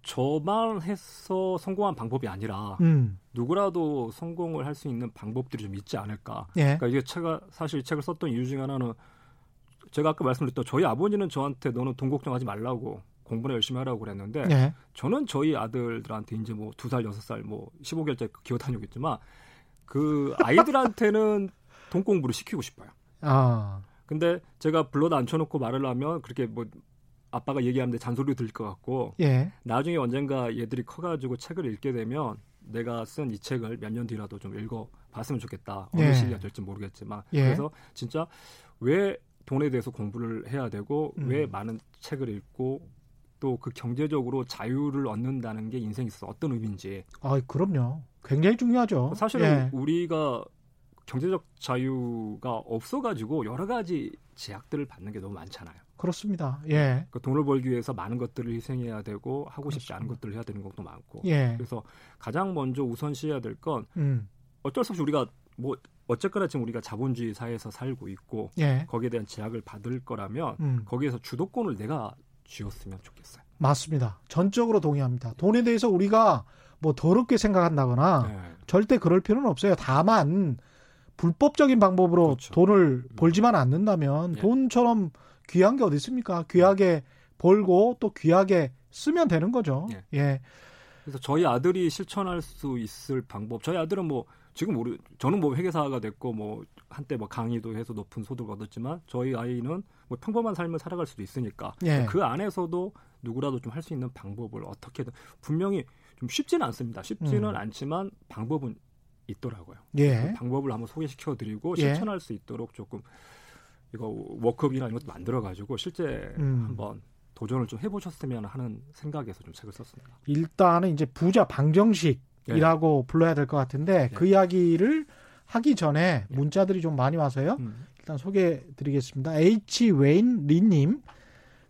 저만 해서 성공한 방법이 아니라 음. 누구라도 성공을 할 수 있는 방법들이 좀 있지 않을까. 예. 그러니까 이게 제가 사실 이 책을 썼던 이유 중 하나는 제가 아까 말씀드렸던 저희 아버지는 저한테 너는 돈 걱정하지 말라고 공부나 열심히 하라고 그랬는데 예. 저는 저희 아들들한테 이제 뭐 두 살, 여섯 살, 뭐 십오 개월째 기어 다니겠지만 그 아이들한테는 돈 공부를 시키고 싶어요. 아. 근데 제가 불러다 앉혀놓고 말을 하면 그렇게 뭐 아빠가 얘기하는데 잔소리 들릴 것 같고 예. 나중에 언젠가 얘들이 커가지고 책을 읽게 되면 내가 쓴 이 책을 몇 년 뒤라도 좀 읽어봤으면 좋겠다. 어느 예. 시기가 될지 모르겠지만 예. 그래서 진짜 왜 돈에 대해서 공부를 해야 되고 음. 왜 많은 책을 읽고 또 그 경제적으로 자유를 얻는다는 게 인생에 있어서 어떤 의미인지. 아, 그럼요. 굉장히 중요하죠. 사실은 예. 우리가 경제적 자유가 없어가지고 여러 가지 제약들을 받는 게 너무 많잖아요. 그렇습니다. 예. 그러니까 돈을 벌기 위해서 많은 것들을 희생해야 되고 하고 싶지 그렇습니다. 않은 것들을 해야 되는 것도 많고. 예. 그래서 가장 먼저 우선시해야 될 건 음. 어쩔 수 없이 우리가 뭐 어쨌거나 지금 우리가 자본주의 사회에서 살고 있고 예. 거기에 대한 제약을 받을 거라면 음. 거기에서 주도권을 내가 쥐었으면 좋겠어요. 맞습니다. 전적으로 동의합니다. 돈에 대해서 우리가 뭐 더럽게 생각한다거나 예. 절대 그럴 필요는 없어요. 다만 불법적인 방법으로 그렇죠. 돈을 벌지만 않는다면 예. 돈처럼 귀한 게 어디 있습니까? 귀하게 벌고 또 귀하게 쓰면 되는 거죠. 예. 예. 그래서 저희 아들이 실천할 수 있을 방법. 저희 아들은 뭐 지금 우리 저는 뭐 회계사가 됐고 뭐 한때 뭐 강의도 해서 높은 소득을 얻었지만 저희 아이는 뭐 평범한 삶을 살아갈 수도 있으니까 예. 그 안에서도 누구라도 좀 할 수 있는 방법을 어떻게든 분명히 좀 쉽지는 않습니다. 쉽지는 음. 않지만 방법은 있더라고요. 예. 그 방법을 한번 소개시켜드리고 실천할 예. 수 있도록 조금 이거 워크업이나 이런 것도 만들어가지고 실제 음. 한번 도전을 좀 해보셨으면 하는 생각에서 좀 책을 썼습니다. 일단은 이제 부자 방정식이라고 예. 불러야 될 것 같은데 예. 그 이야기를 하기 전에 예. 문자들이 좀 많이 와서요. 음. 일단 소개해드리겠습니다. H. 웨인 리님.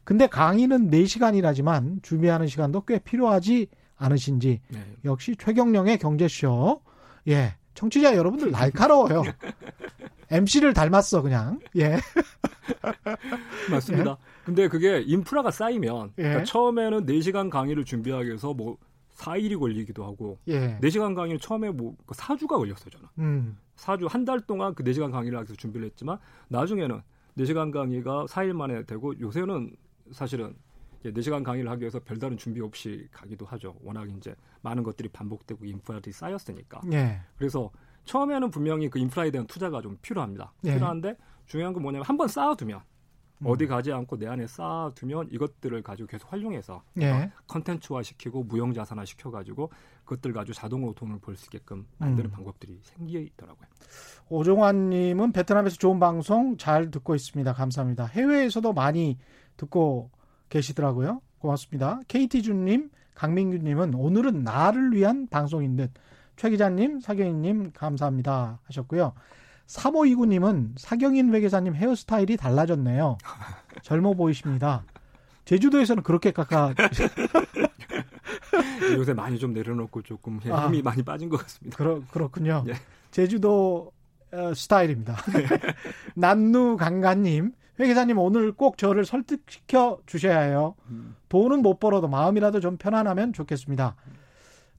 근데 강의는 네 시간이라지만 준비하는 시간도 꽤 필요하지 않으신지. 예. 역시 최경령의 경제쇼. 예. 청취자 여러분들 날카로워요. 엠씨를 닮았어 그냥. 예. 맞습니다. 예. 근데 그게 인프라가 쌓이면 예. 그러니까 처음에는 네 시간 강의를 준비하기 위해서 뭐 사 일이 걸리기도 하고 예. 네 시간 강의를 처음에 뭐 사 주가 걸렸어요 저는. 음. 사 주 한 달 동안 그 네 시간 강의를 하기 위해서 준비를 했지만 나중에는 네 시간 강의가 사 일 만에 되고 요새는 사실은 네 시간 강의를 하기 위해서 별다른 준비 없이 가기도 하죠. 워낙 이제 많은 것들이 반복되고 인프라들이 쌓였으니까. 예. 그래서 처음에는 분명히 그 인프라에 대한 투자가 좀 필요합니다. 예. 필요한데 중요한 건 뭐냐면 한번 쌓아두면 음. 어디 가지 않고 내 안에 쌓아두면 이것들을 가지고 계속 활용해서 예. 컨텐츠화시키고 무형자산화시켜가지고 그것들 가지고 자동으로 돈을 벌 수 있게끔 만드는 음. 방법들이 생기더라고요. 오종환 님은 베트남에서 좋은 방송 잘 듣고 있습니다. 감사합니다. 해외에서도 많이 듣고 계시더라고요. 고맙습니다. 케이티준님, 강민규님은 오늘은 나를 위한 방송인 듯. 최 기자님, 사경인님 감사합니다 하셨고요. 삼오이구님은 사경인 회계사님 헤어스타일이 달라졌네요. 젊어 보이십니다. 제주도에서는 그렇게 깎아. 요새 많이 좀 내려놓고 조금 힘이 아, 많이 빠진 것 같습니다. 그러, 그렇군요. 예. 제주도 어, 스타일입니다. 남루강가님. 회계사님 오늘 꼭 저를 설득시켜 주셔야 해요. 음. 돈은 못 벌어도 마음이라도 좀 편안하면 좋겠습니다.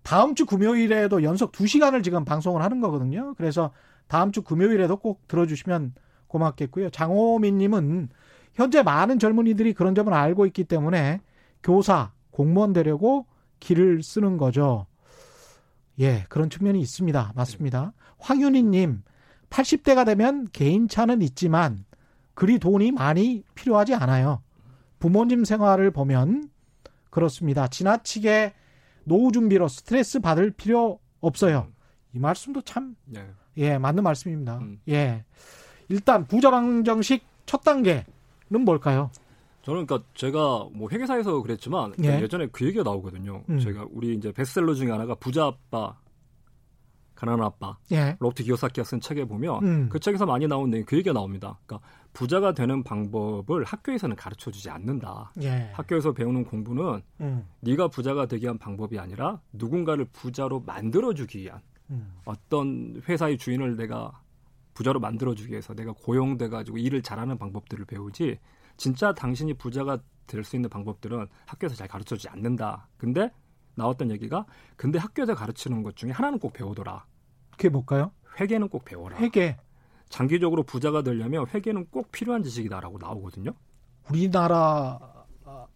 다음 주 금요일에도 연속 두 시간을 지금 방송을 하는 거거든요. 그래서 다음 주 금요일에도 꼭 들어주시면 고맙겠고요. 장호민 님은 현재 많은 젊은이들이 그런 점을 알고 있기 때문에 교사, 공무원 되려고 길을 쓰는 거죠. 예, 그런 측면이 있습니다. 맞습니다. 네. 황윤희 님, 팔십 대가 되면 개인차는 있지만 그리 돈이 많이 필요하지 않아요. 부모님 생활을 보면 그렇습니다. 지나치게 노후 준비로 스트레스 받을 필요 없어요. 이 말씀도 참 네. 예, 맞는 말씀입니다. 음. 예, 일단 부자 방정식 첫 단계는 뭘까요? 저는 그러니까 제가 뭐 회계사에서 그랬지만 예. 예전에 그 얘기가 나오거든요. 음. 제가 우리 이제 베스트셀러 중에 하나가 부자 아빠 가난한 아빠, 예. 로버트 기요사키가 쓴 책에 보면 음. 그 책에서 많이 나온 그 얘기가 나옵니다. 그러니까 부자가 되는 방법을 학교에서는 가르쳐주지 않는다. 예. 학교에서 배우는 공부는 음. 네가 부자가 되게 한 방법이 아니라 누군가를 부자로 만들어주기 위한 음. 어떤 회사의 주인을 내가 부자로 만들어주기 위해서 내가 고용돼가지고 일을 잘하는 방법들을 배우지 진짜 당신이 부자가 될 수 있는 방법들은 학교에서 잘 가르쳐주지 않는다. 근데 나왔던 얘기가 근데 학교에서 가르치는 것 중에 하나는 꼭 배우더라. 그게 뭘까요? 회계는 꼭 배워라. 회계. 장기적으로 부자가 되려면 회계는 꼭 필요한 지식이다라고 나오거든요. 우리나라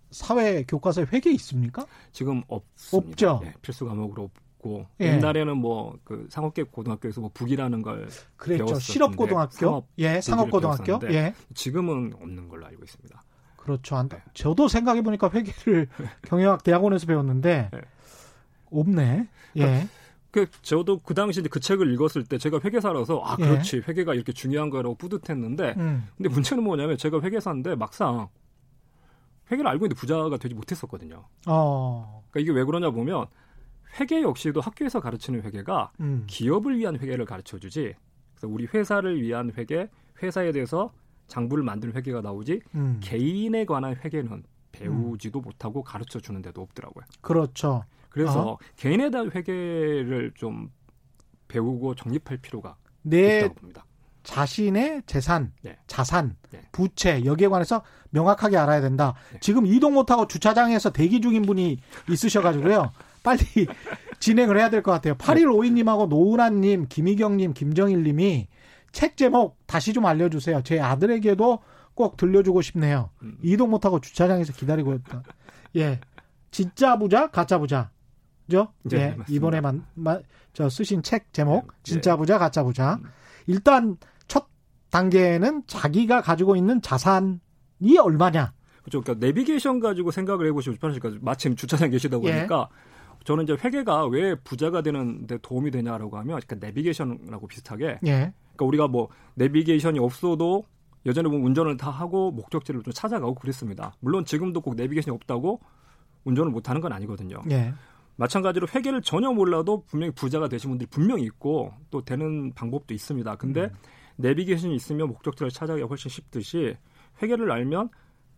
사회 교과서에 회계 있습니까? 지금 없습니다. 없죠. 네, 필수 과목으로 없고 예. 옛날에는 뭐 그 상업계 고등학교에서 뭐 북이라는 걸 그랬죠. 배웠었는데 실업고등학교, 상업 예, 상업고등학교. 예. 지금은 없는 걸로 알고 있습니다. 그렇죠. 안, 네. 저도 생각해 보니까 회계를 경영학 대학원에서 배웠는데 네. 없네. 예. 그 저도 그 당시 그 책을 읽었을 때 제가 회계사라서 아 그렇지 예. 회계가 이렇게 중요한 거라고 뿌듯했는데 음. 근데 문제는 뭐냐면 제가 회계사인데 막상 회계를 알고 있는데 부자가 되지 못했었거든요. 어. 그러니까 이게 왜 그러냐 보면 회계 역시도 학교에서 가르치는 회계가 음. 기업을 위한 회계를 가르쳐주지. 그래서 우리 회사를 위한 회계, 회사에 대해서 장부를 만드는 회계가 나오지 음. 개인에 관한 회계는 배우지도 음. 못하고 가르쳐주는 데도 없더라고요. 그렇죠. 그래서 어? 개인에 대한 회계를 좀 배우고 정립할 필요가 내 있다고 봅니다. 자신의 재산, 네. 자산, 네. 부채 여기에 관해서 명확하게 알아야 된다. 네. 지금 이동 못하고 주차장에서 대기 중인 분이 있으셔가지고요. 빨리 진행을 해야 될 것 같아요. 팔일오이님하고 노은아님, 김희경님, 김정일님이 책 제목 다시 좀 알려주세요. 제 아들에게도 꼭 들려주고 싶네요. 음. 이동 못하고 주차장에서 기다리고 있다. 예, 진짜 부자, 가짜 부자, 그죠? 네, 예, 맞습니다. 이번에만 저 쓰신 책 제목 진짜 네. 부자, 가짜 부자. 음. 일단 첫 단계는 자기가 가지고 있는 자산이 얼마냐. 그렇죠. 그러니까 내비게이션 가지고 생각을 해보시면 편하실까요? 마침 주차장 계시다 보니까. 예. 저는 이제 회계가 왜 부자가 되는데 도움이 되냐라고 하면 그러니까 내비게이션하고 비슷하게. 예. 그러니까 우리가 뭐 내비게이션이 없어도 예전에 보면 운전을 다 하고 목적지를 좀 찾아가고 그랬습니다. 물론 지금도 꼭 내비게이션이 없다고 운전을 못하는 건 아니거든요. 예. 마찬가지로 회계를 전혀 몰라도 분명히 부자가 되신 분들이 분명히 있고 또 되는 방법도 있습니다. 근데 음. 내비게이션이 있으면 목적지를 찾아가기가 훨씬 쉽듯이 회계를 알면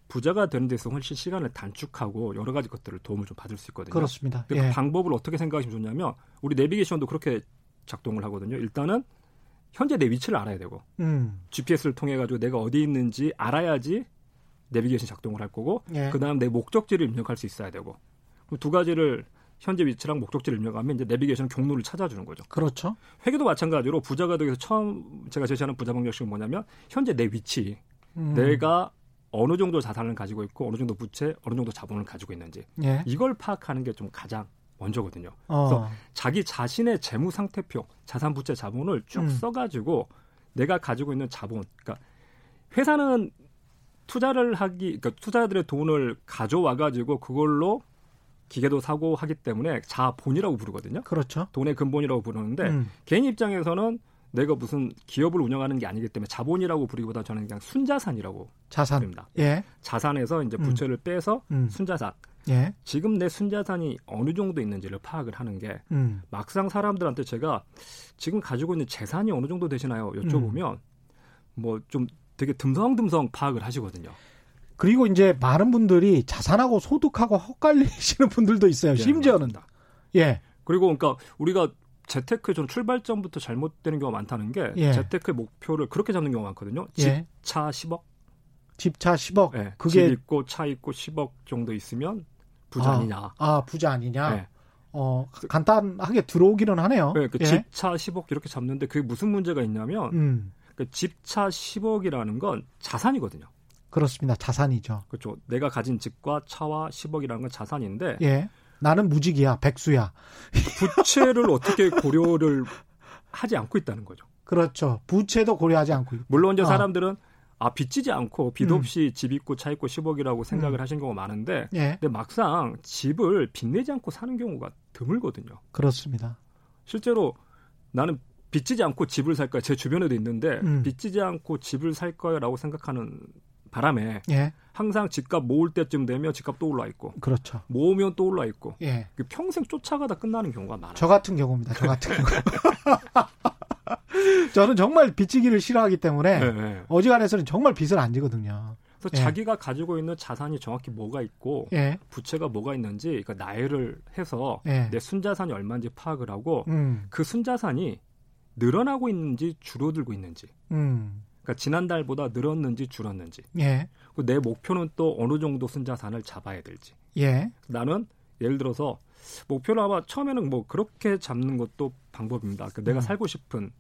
부자가 되는 데서 훨씬 시간을 단축하고 여러 가지 것들을 도움을 좀 받을 수 있거든요. 그렇습니다. 예. 그 방법을 어떻게 생각하시면 좋냐면 우리 내비게이션도 그렇게 작동을 하거든요. 일단은 현재 내 위치를 알아야 되고 음. 지피에스를 통해 가지고 내가 어디 있는지 알아야지 내비게이션 작동을 할 거고 예. 그다음 내 목적지를 입력할 수 있어야 되고 두 가지를 현재 위치랑 목적지를 입력하면 이제 내비게이션 경로를 찾아주는 거죠. 그렇죠. 회계도 마찬가지로 부자가덕에서 처음 제가 제시하는 부자방정식은 뭐냐면 현재 내 위치, 음. 내가 어느 정도 자산을 가지고 있고 어느 정도 부채, 어느 정도 자본을 가지고 있는지 예. 이걸 파악하는 게 좀 가장 먼저거든요. 어. 그래서 자기 자신의 재무 상태표, 자산, 부채, 자본을 쭉 음. 써가지고 내가 가지고 있는 자본, 그러니까 회사는 투자를 하기, 그러니까 투자자들의 돈을 가져와가지고 그걸로 기계도 사고 하기 때문에 자본이라고 부르거든요. 그렇죠. 돈의 근본이라고 부르는데 음. 개인 입장에서는 내가 무슨 기업을 운영하는 게 아니기 때문에 자본이라고 부르기보다 저는 그냥 순자산이라고 자산. 부릅니다. 예. 자산에서 이제 부채를 음. 빼서 음. 순자산. 예. 지금 내 순자산이 어느 정도 있는지를 파악을 하는 게 음. 막상 사람들한테 제가 지금 가지고 있는 재산이 어느 정도 되시나요? 여쭤보면 음. 뭐 좀 되게 듬성듬성 파악을 하시거든요. 그리고 이제 많은 분들이 자산하고 소득하고 헛갈리시는 분들도 있어요. 네, 심지어는. 맞습니다. 예. 그리고 그러니까 우리가 재테크의 전 출발점부터 잘못되는 경우가 많다는 게 예. 재테크의 목표를 그렇게 잡는 경우가 많거든요. 집, 예. 차 십억. 집, 차 십억. 예. 그게... 집 있고 차 있고 십억 정도 있으면 부자 아, 아니냐. 아, 부자 아니냐. 예. 어, 간단하게 들어오기는 하네요. 예, 그 예. 집, 차 십억 이렇게 잡는데 그게 무슨 문제가 있냐면 음. 그 집, 차 십억이라는 건 자산이거든요. 그렇습니다. 자산이죠. 그렇죠. 내가 가진 집과 차와 십억이라는 건 자산인데 예. 나는 무직이야. 백수야. 부채를 어떻게 고려를 하지 않고 있다는 거죠. 그렇죠. 부채도 고려하지 않고. 물론 이제 어. 사람들은 아, 빚지지 않고 빚 없이 음. 집 있고 차 있고 십억이라고 생각을 음. 하신 경우가 많은데 예. 근데 막상 집을 빚내지 않고 사는 경우가 드물거든요. 그렇습니다. 실제로 나는 빚지지 않고 집을 살 거야. 제 주변에도 있는데 음. 빚지지 않고 집을 살 거야라고 생각하는 바람에 예. 항상 집값 모을 때쯤 되면 집값 또 올라 있고 그렇죠. 모으면 또 올라 있고 예. 평생 쫓아가다 끝나는 경우가 많아요. 저 같은 경우입니다. 저 같은 경우. 저는 정말 빚지기를 싫어하기 때문에 네, 네. 어지간해서는 정말 빚을 안 지거든요. 그래서 예. 자기가 가지고 있는 자산이 정확히 뭐가 있고 예. 부채가 뭐가 있는지 그러니까 나열을 해서 예. 내 순자산이 얼마인지 파악을 하고 음. 그 순자산이 늘어나고 있는지 줄어들고 있는지 음. 그러니까 지난달보다 늘었는지 줄었는지 예. 내 목표는 또 어느 정도 순자산을 잡아야 될지 예. 나는 예를 들어서 목표를 아마 처음에는 뭐 그렇게 잡는 것도 방법입니다. 그러니까 내가 음. 살고 싶은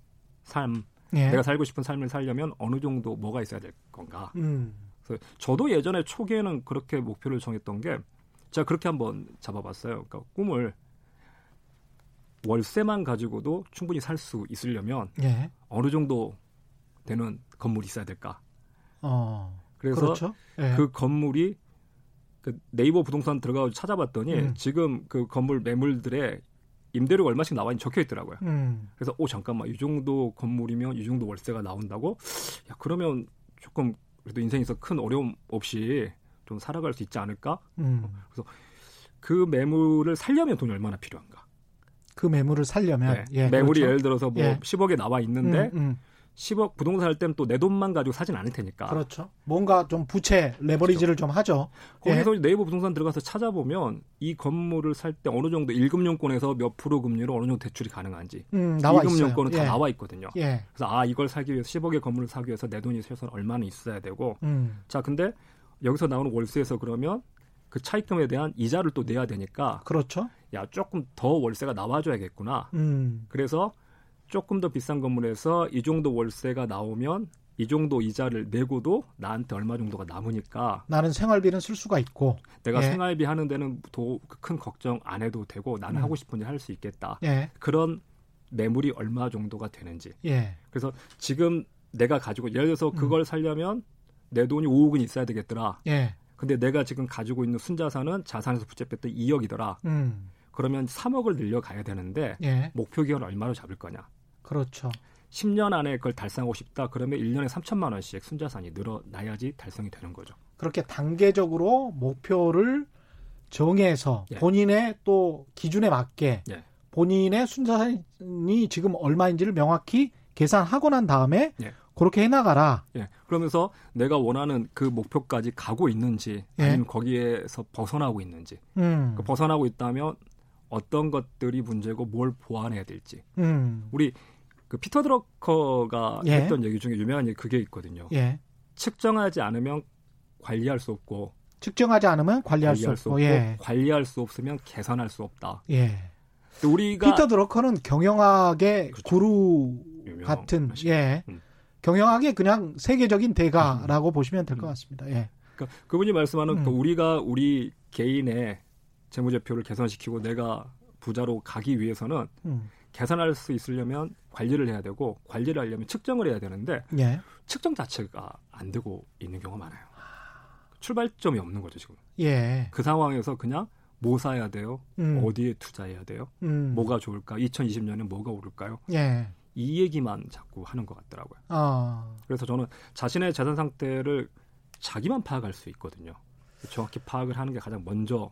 삶, 예. 내가 살고 싶은 삶을 살려면 어느 정도 뭐가 있어야 될 건가. 음. 그래서 저도 예전에 초기에는 그렇게 목표를 정했던 게 제가 그렇게 한번 잡아봤어요. 그러니까 꿈을 월세만 가지고도 충분히 살 수 있으려면 예. 어느 정도 되는 건물이 있어야 될까. 어, 그래서 그렇죠? 예. 그 건물이 그 네이버 부동산 들어가서 찾아봤더니 음. 지금 그 건물 매물들의 임대료가 얼마씩 나와 있는 적혀 있더라고요. 음. 그래서 오 잠깐만 이 정도 건물이면 이 정도 월세가 나온다고? 야 그러면 조금 그래도 인생에서 큰 어려움 없이 좀 살아갈 수 있지 않을까? 음. 그래서 그 매물을 살려면 돈이 얼마나 필요한가? 그 매물을 살려면 네. 예, 매물이 그렇죠. 예를 들어서 뭐 예. 십억에 나와 있는데. 음, 음. 십억 부동산 할 때는 또 내 돈만 가지고 사진 않을 테니까. 그렇죠. 뭔가 좀 부채 레버리지를 그렇죠. 좀 하죠. 거기서 예. 네이버 부동산 들어가서 찾아보면 이 건물을 살 때 어느 정도 일 금융권에서 몇 프로 금리로 어느 정도 대출이 가능한지. 음, 나와 있어요. 이 금융권은 예. 다 나와 있거든요. 예. 그래서 아 이걸 사기 위해서 십억의 건물을 사기 위해서 내 돈이 최소한 얼마는 있어야 되고. 음. 자 근데 여기서 나오는 월세에서 그러면 그 차입금에 대한 이자를 또 내야 되니까. 그렇죠. 야 조금 더 월세가 나와줘야겠구나. 음. 그래서. 조금 더 비싼 건물에서 이 정도 월세가 나오면 이 정도 이자를 내고도 나한테 얼마 정도가 남으니까 나는 생활비는 쓸 수가 있고 내가 예. 생활비 하는 데는 더 큰 걱정 안 해도 되고 나는 음. 하고 싶은 일 할 수 있겠다. 예. 그런 매물이 얼마 정도가 되는지. 예. 그래서 지금 내가 가지고 예를 들어서 그걸 음. 살려면 내 돈이 오억은 있어야 되겠더라. 예. 근데 내가 지금 가지고 있는 순자산은 자산에서 부채 뺐더니 이억이더라. 음. 그러면 삼억을 늘려가야 되는데 예. 목표 기간을 얼마로 잡을 거냐. 그렇죠. 십 년 안에 그걸 달성하고 싶다. 그러면 일 년에 삼천만 원씩 순자산이 늘어나야지 달성이 되는 거죠. 그렇게 단계적으로 목표를 정해서 예. 본인의 또 기준에 맞게 예. 본인의 순자산이 지금 얼마인지를 명확히 계산하고 난 다음에 예. 그렇게 해나가라. 예. 그러면서 내가 원하는 그 목표까지 가고 있는지 예. 아니면 거기에서 벗어나고 있는지. 음. 그 벗어나고 있다면 어떤 것들이 문제고 뭘 보완해야 될지. 음. 우리 그 피터 드러커가 예. 했던 얘기 중에 유명한 얘기 그게 있거든요. 예. 측정하지 않으면 관리할 수 없고 측정하지 않으면 관리할, 관리할 수 없고, 수 없고 예. 관리할 수 없으면 개선할 수 없다. 예. 우리가 피터 드러커는 경영학의 그렇죠. 고루 같은 예. 음. 경영학의 그냥 세계적인 대가라고 음. 보시면 될 것 같습니다. 예. 그러니까 그분이 말씀하는 음. 그 우리가 우리 개인의 재무제표를 개선시키고 내가 부자로 가기 위해서는 음. 개선할 수 있으려면 관리를 해야 되고 관리를 하려면 측정을 해야 되는데 예. 측정 자체가 안 되고 있는 경우가 많아요. 출발점이 없는 거죠 지금. 예. 그 상황에서 그냥 뭐 사야 돼요? 음. 어디에 투자해야 돼요? 음. 뭐가 좋을까? 이천이십 년에 뭐가 오를까요? 예. 이 얘기만 자꾸 하는 것 같더라고요. 어. 그래서 저는 자신의 재산 상태를 자기만 파악할 수 있거든요. 정확히 파악을 하는 게 가장 먼저.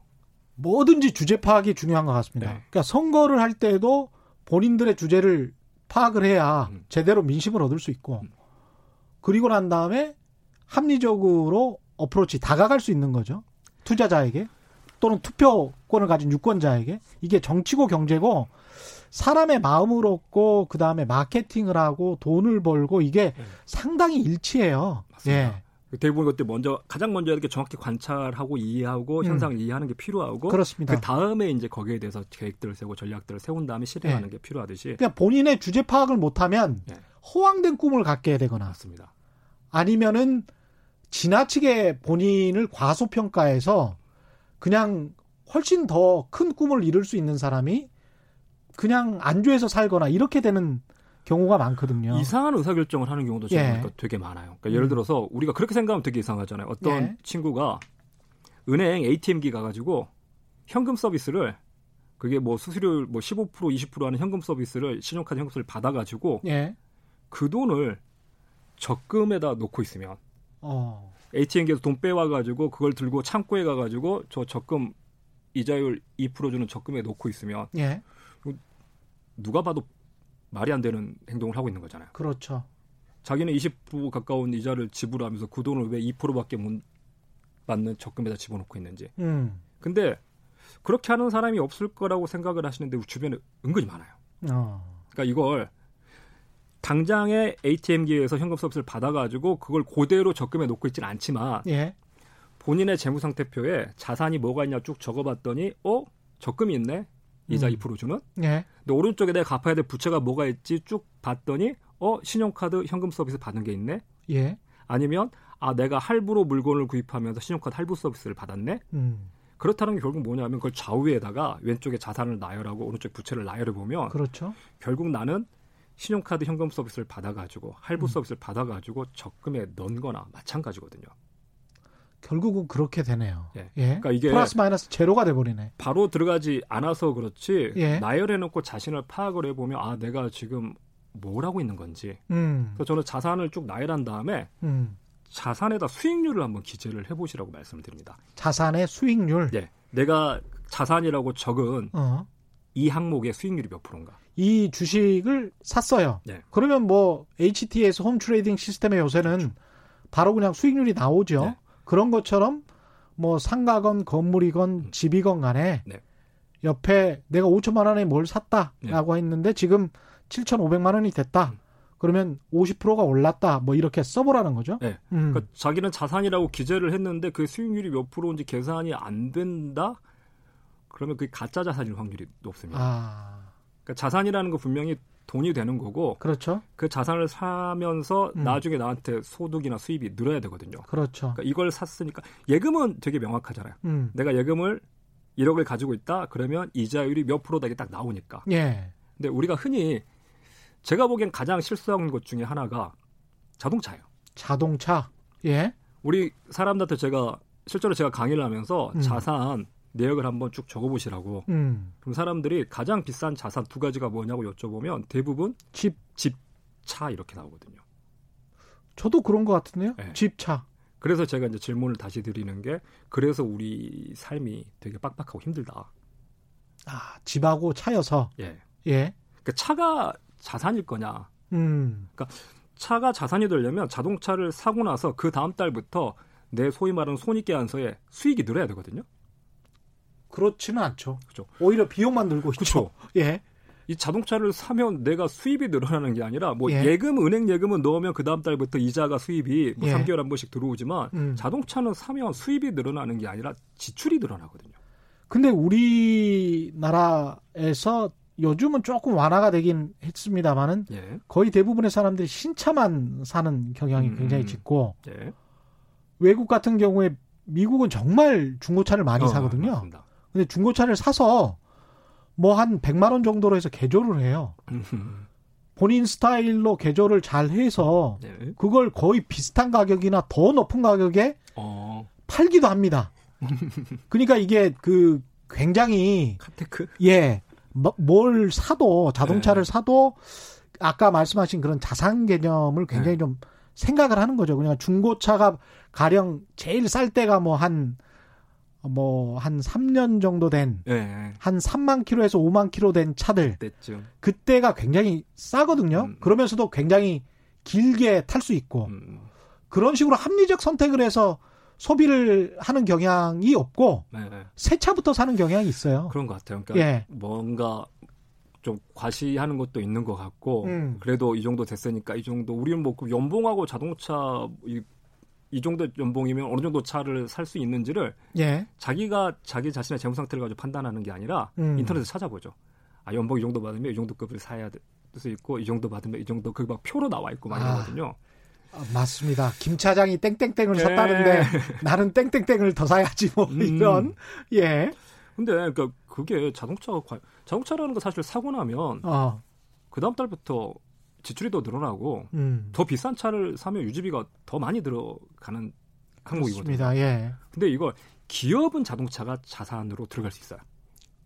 뭐든지 주제 파악이 중요한 것 같습니다. 네. 그러니까 선거를 할 때도 본인들의 주제를 파악을 해야 음. 제대로 민심을 얻을 수 있고 음. 그리고 난 다음에 합리적으로 어프로치 다가갈 수 있는 거죠. 투자자에게 또는 투표권을 가진 유권자에게. 이게 정치고 경제고 사람의 마음을 얻고 그다음에 마케팅을 하고 돈을 벌고 이게 네. 상당히 일치해요. 맞습니다. 예. 대부분 그때 먼저 가장 먼저 이렇게 정확히 관찰하고 이해하고 현상을 음. 이해하는 게 필요하고 그렇습니다. 그 다음에 이제 거기에 대해서 계획들을 세우고 전략들을 세운 다음에 실행하는 예. 게 필요하듯이. 그러니까 본인의 주제 파악을 못하면 예. 허황된 꿈을 갖게 되거나 맞습니다. 아니면은 지나치게 본인을 과소평가해서 그냥 훨씬 더 큰 꿈을 이룰 수 있는 사람이 그냥 안주해서 살거나 이렇게 되는 경우가 많거든요. 이상한 의사결정을 하는 경우도 예. 보니까 되게 많아요. 그러니까 음. 예를 들어서 우리가 그렇게 생각하면 되게 이상하잖아요. 어떤 예. 친구가 은행 에이티엠기 가가지고 현금 서비스를 그게 뭐 수수료율 뭐 십오 퍼센트 이십 퍼센트 하는 현금 서비스를 신용카드 현금 서비스를 받아가지고 예. 그 돈을 적금에다 놓고 있으면 어. 에이티엠기에서 돈 빼와가지고 그걸 들고 창고에 가가지고 저 적금 이자율 이 퍼센트 주는 적금에 놓고 있으면 예. 누가 봐도 말이 안 되는 행동을 하고 있는 거잖아요. 그렇죠. 자기는 이십 퍼센트 가까운 이자를 지불하면서 그 돈을 왜 이 퍼센트밖에 못 받는 적금에다 집어넣고 있는지. 음. 근데 그렇게 하는 사람이 없을 거라고 생각을 하시는데 주변에 은근히 많아요. 어. 그러니까 이걸 당장에 에이티엠기에서 현금 서비스를 받아가지고 그걸 그대로 적금에 놓고 있지는 않지만 예. 본인의 재무상태표에 자산이 뭐가 있냐 쭉 적어봤더니 어? 적금이 있네? 이자 음. 이 퍼센트 주는? 예. 근데 오른쪽에 내가 갚아야 될 부채가 뭐가 있지 쭉 봤더니 어? 신용카드 현금 서비스 받은 게 있네? 예. 아니면 아 내가 할부로 물건을 구입하면서 신용카드 할부 서비스를 받았네? 음. 그렇다는 게 결국 뭐냐면 그걸 좌우에다가 왼쪽에 자산을 나열하고 오른쪽에 부채를 나열해보면 그렇죠. 결국 나는 신용카드 현금 서비스를 받아가지고 할부 음. 서비스를 받아가지고 적금에 넣은 거나 마찬가지거든요. 결국은 그렇게 되네요. 예. 예. 그러니까 이게 플러스 마이너스 제로가 돼버리네. 바로 들어가지 않아서 그렇지 예. 나열해놓고 자신을 파악을 해보면 아 내가 지금 뭘 하고 있는 건지. 음. 그래서 저는 자산을 쭉 나열한 다음에 음. 자산에다 수익률을 한번 기재를 해보시라고 말씀을 드립니다. 자산의 수익률? 예. 내가 자산이라고 적은 어. 이 항목의 수익률이 몇 프로인가? 이 주식을 샀어요. 네. 그러면 뭐 에이치티에스 홈트레이딩 시스템의 요새는 바로 그냥 수익률이 나오죠. 네. 그런 것처럼 뭐 상가건 건물이건 음. 집이건 간에 네. 옆에 내가 오천만 원에 뭘 샀다라고 네. 했는데 지금 칠천오백만 원이 됐다. 음. 그러면 오십 퍼센트가 올랐다. 뭐 이렇게 써보라는 거죠. 네. 음. 그러니까 자기는 자산이라고 기재를 했는데 그 수익률이 몇 프로인지 계산이 안 된다? 그러면 그게 가짜 자산일 확률이 높습니다. 아... 그러니까 자산이라는 거 분명히 돈이 되는 거고 그렇죠. 그 자산을 사면서 음. 나중에 나한테 소득이나 수입이 늘어야 되거든요. 그렇죠. 그러니까 이걸 샀으니까 예금은 되게 명확하잖아요. 음. 내가 예금을 일억을 가지고 있다. 그러면 이자율이 몇 프로다 이게 딱 나오니까. 예. 근데 우리가 흔히 제가 보기엔 가장 실수하는 것 중에 하나가 자동차예요. 자동차. 예. 우리 사람들한테 제가 실제로 제가 강의를 하면서 음. 자산 내역을 한번 쭉 적어보시라고. 음. 그럼 사람들이 가장 비싼 자산 두 가지가 뭐냐고 여쭤보면 대부분 집, 집, 차 이렇게 나오거든요. 저도 그런 것 같은데요. 네. 집, 차. 그래서 제가 이제 질문을 다시 드리는 게 그래서 우리 삶이 되게 빡빡하고 힘들다. 아, 집하고 차여서. 예. 예. 그러니까 차가 자산일 거냐. 음. 그러니까 차가 자산이 되려면 자동차를 사고 나서 그 다음 달부터 내 소위 말하는 손익계산서에 수익이 늘어야 되거든요. 그렇지는 않죠. 그렇죠. 오히려 비용만 늘고 있죠. 그렇죠. 예. 이 자동차를 사면 내가 수입이 늘어나는 게 아니라 뭐 예. 예금, 은행 예금은 넣으면 그 다음 달부터 이자가 수입이 뭐 예. 삼 개월 한 번씩 들어오지만 음. 자동차는 사면 수입이 늘어나는 게 아니라 지출이 늘어나거든요. 근데 우리나라에서 요즘은 조금 완화가 되긴 했습니다만은 예. 거의 대부분의 사람들이 신차만 사는 경향이 음. 굉장히 짙고 예. 외국 같은 경우에 미국은 정말 중고차를 많이 어, 사거든요. 맞습니다. 근데 중고차를 사서 뭐 한 백만 원 정도로 해서 개조를 해요. 본인 스타일로 개조를 잘 해서 네. 그걸 거의 비슷한 가격이나 더 높은 가격에 어. 팔기도 합니다. 그러니까 이게 그 굉장히 카테크? 예. 뭘 사도 자동차를 네. 사도 아까 말씀하신 그런 자산 개념을 굉장히 네. 좀 생각을 하는 거죠. 그냥 중고차가 가령 제일 쌀 때가 뭐 한 뭐 한 삼 년 정도 된 한 네. 삼만 킬로에서 오만 킬로 된 차들 그때쯤. 그때가 굉장히 싸거든요. 음. 그러면서도 굉장히 길게 탈 수 있고 음. 그런 식으로 합리적 선택을 해서 소비를 하는 경향이 없고 네. 새 차부터 사는 경향이 있어요. 그런 것 같아요. 그러니까 예. 뭔가 좀 과시하는 것도 있는 것 같고 음. 그래도 이 정도 됐으니까 이 정도 우리는 뭐 그 연봉하고 자동차 이, 이 정도 연봉이면 어느 정도 차를 살 수 있는지를 예. 자기가 자기 자신의 재무 상태를 가지고 판단하는 게 아니라 음. 인터넷에서 찾아보죠. 아 연봉 이 정도 받으면 이 정도 급을 사야 될 수 있고 이 정도 받으면 이 정도 그 막 표로 나와 있고 막 이러거든요. 아. 아, 맞습니다. 김 차장이 땡땡땡을 예. 샀다는데 나는 땡땡땡을 더 사야지 뭐 음. 이런 예. 근데 그러니까 그게 자동차가 과... 자동차라는 거 사실 사고 나면 어. 그 다음 달부터 지출이 더 늘어나고 음. 더 비싼 차를 사면 유지비가 더 많이 들어가는 항목이거든요. 그렇습니다. 예. 근데 이거 기업은 자동차가 자산으로 들어갈 수 있어요.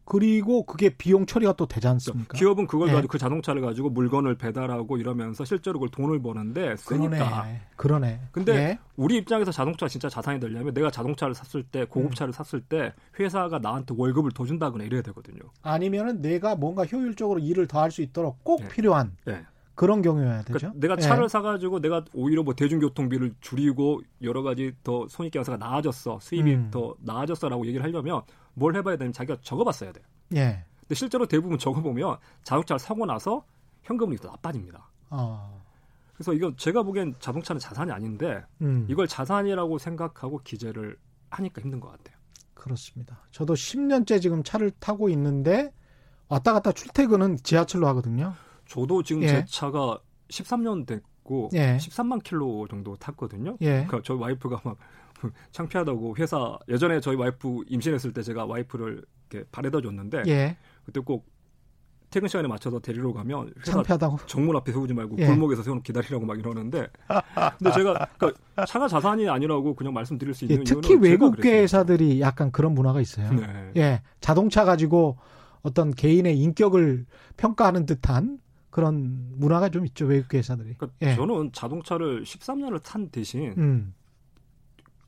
그리고 그게 비용 처리가 또 되지 않습니까? 기업은 그걸 예. 가지고 그 자동차를 가지고 물건을 배달하고 이러면서 실제로 그걸 돈을 버는데 쓰니까. 그러네. 그러네. 근데 예. 우리 입장에서 자동차 진짜 자산이 되려면 내가 자동차를 샀을 때 고급차를 음. 샀을 때 회사가 나한테 월급을 더 준다거나 이래야 되거든요. 아니면은 내가 뭔가 효율적으로 일을 더 할 수 있도록 꼭 예. 필요한 예. 그런 경우여야 되죠. 그러니까 내가 차를 예. 사가지고 내가 오히려 뭐 대중교통비를 줄이고 여러 가지 더 손익 경사가 나아졌어. 수입이 음. 더 나아졌어라고 얘기를 하려면 뭘 해봐야 되냐면 자기가 적어봤어야 돼요. 예. 근데 실제로 대부분 적어보면 자동차를 사고 나서 현금이 더 나빠집니다. 어. 그래서 이건 제가 보기엔 자동차는 자산이 아닌데 음. 이걸 자산이라고 생각하고 기재를 하니까 힘든 것 같아요. 그렇습니다. 저도 십 년째 지금 차를 타고 있는데 왔다 갔다 출퇴근은 지하철로 하거든요. 저도 지금 예. 제 차가 십삼 년 됐고 예. 십삼만 킬로 정도 탔거든요. 예. 그러니까 저희 와이프가 막 창피하다고 회사 예전에 저희 와이프 임신했을 때 제가 와이프를 이렇게 바래다 줬는데 예. 그때 꼭 퇴근 시간에 맞춰서 데리러 가면 회사 창피하다고. 정문 앞에 세우지 말고 예. 골목에서 세워놓고 기다리라고 막 이러는데 근데 제가 그러니까 차가 자산이 아니라고 그냥 말씀드릴 수 있는 예, 특히 이유는 특히 외국계 회사들이 약간 그런 문화가 있어요. 네. 예, 자동차 가지고 어떤 개인의 인격을 평가하는 듯한 그런 문화가 좀 있죠. 외국계 회사들이. 그러니까 예. 저는 자동차를 십삼 년을 탄 대신 음.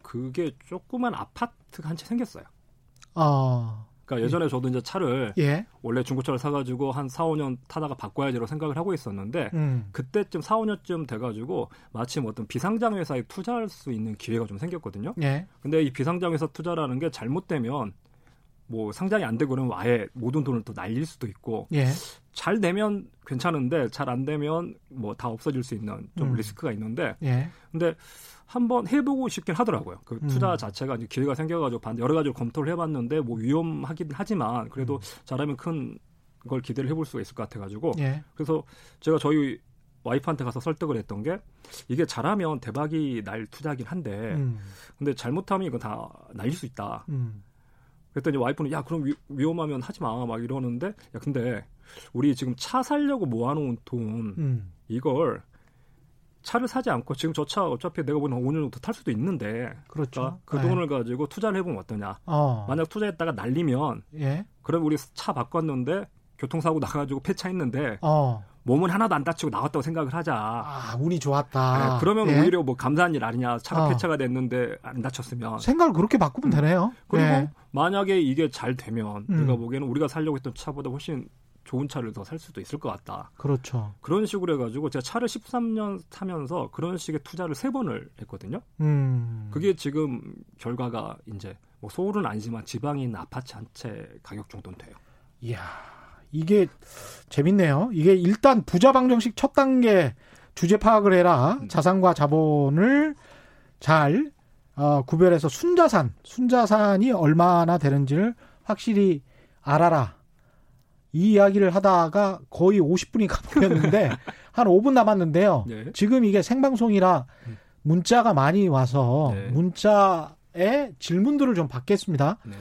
그게 조그만 아파트가 한 채 생겼어요. 어. 그러니까 예전에 예. 저도 이제 차를 예. 원래 중고차를 사가지고 한 사, 오 년 타다가 바꿔야지라고 생각을 하고 있었는데 음. 그때쯤 사, 오 년쯤 돼가지고 마침 어떤 비상장 회사에 투자할 수 있는 기회가 좀 생겼거든요. 예. 근데 이 비상장 회사 투자라는 게 잘못되면 뭐 상장이 안 되고 그러면 아예 모든 돈을 또 날릴 수도 있고 예. 잘 되면 괜찮은데 잘 안 되면 뭐 다 없어질 수 있는 좀 음. 리스크가 있는데 예. 근데 한번 해보고 싶긴 하더라고요. 그 투자 음. 자체가 이제 기회가 생겨가지고 여러 가지를 검토를 해봤는데 뭐 위험하긴 하지만 그래도 음. 잘하면 큰 걸 기대를 해볼 수가 있을 것 같아가지고 예. 그래서 제가 저희 와이프한테 가서 설득을 했던 게 이게 잘하면 대박이 날 투자긴 한데 음. 근데 잘못하면 이건 다 날릴 수 있다. 음. 그랬더니 와이프는 야 그럼 위, 위험하면 하지 마 막 이러는데 야 근데 우리 지금 차 살려고 모아놓은 돈 음. 이걸 차를 사지 않고 지금 저 차 어차피 내가 보는 오 년 정도 탈 수도 있는데 그렇죠. 그러니까 그 네. 돈을 가지고 투자를 해보면 어떠냐. 어. 만약 투자했다가 날리면 예? 그럼 우리 차 바꿨는데 교통사고 나가지고 폐차했는데 어. 몸은 하나도 안 다치고 나왔다고 생각을 하자. 아 운이 좋았다. 네, 그러면 예? 오히려 뭐 감사한 일 아니냐. 차가 어. 폐차가 됐는데 안 다쳤으면. 생각을 그렇게 바꾸면 음. 되네요. 그리고 예. 만약에 이게 잘 되면 음. 내가 보기에는 우리가 살려고 했던 차보다 훨씬 좋은 차를 더 살 수도 있을 것 같다. 그렇죠. 그런 식으로 해가지고 제가 차를 십삼 년 타면서 그런 식의 투자를 세 번을 했거든요. 음. 그게 지금 결과가 이제 뭐 서울은 아니지만 지방에 있는 아파트 한 채 가격 정도는 돼요. 이야, 이게 재밌네요. 이게 일단 부자 방정식 첫 단계 주제 파악을 해라. 자산과 자본을 잘 어, 구별해서 순자산, 순자산이 얼마나 되는지를 확실히 알아라. 이 이야기를 하다가 거의 오십 분이 가버렸는데 한 오 분 남았는데요. 네. 지금 이게 생방송이라 문자가 많이 와서 네. 문자에 질문들을 좀 받겠습니다. 네.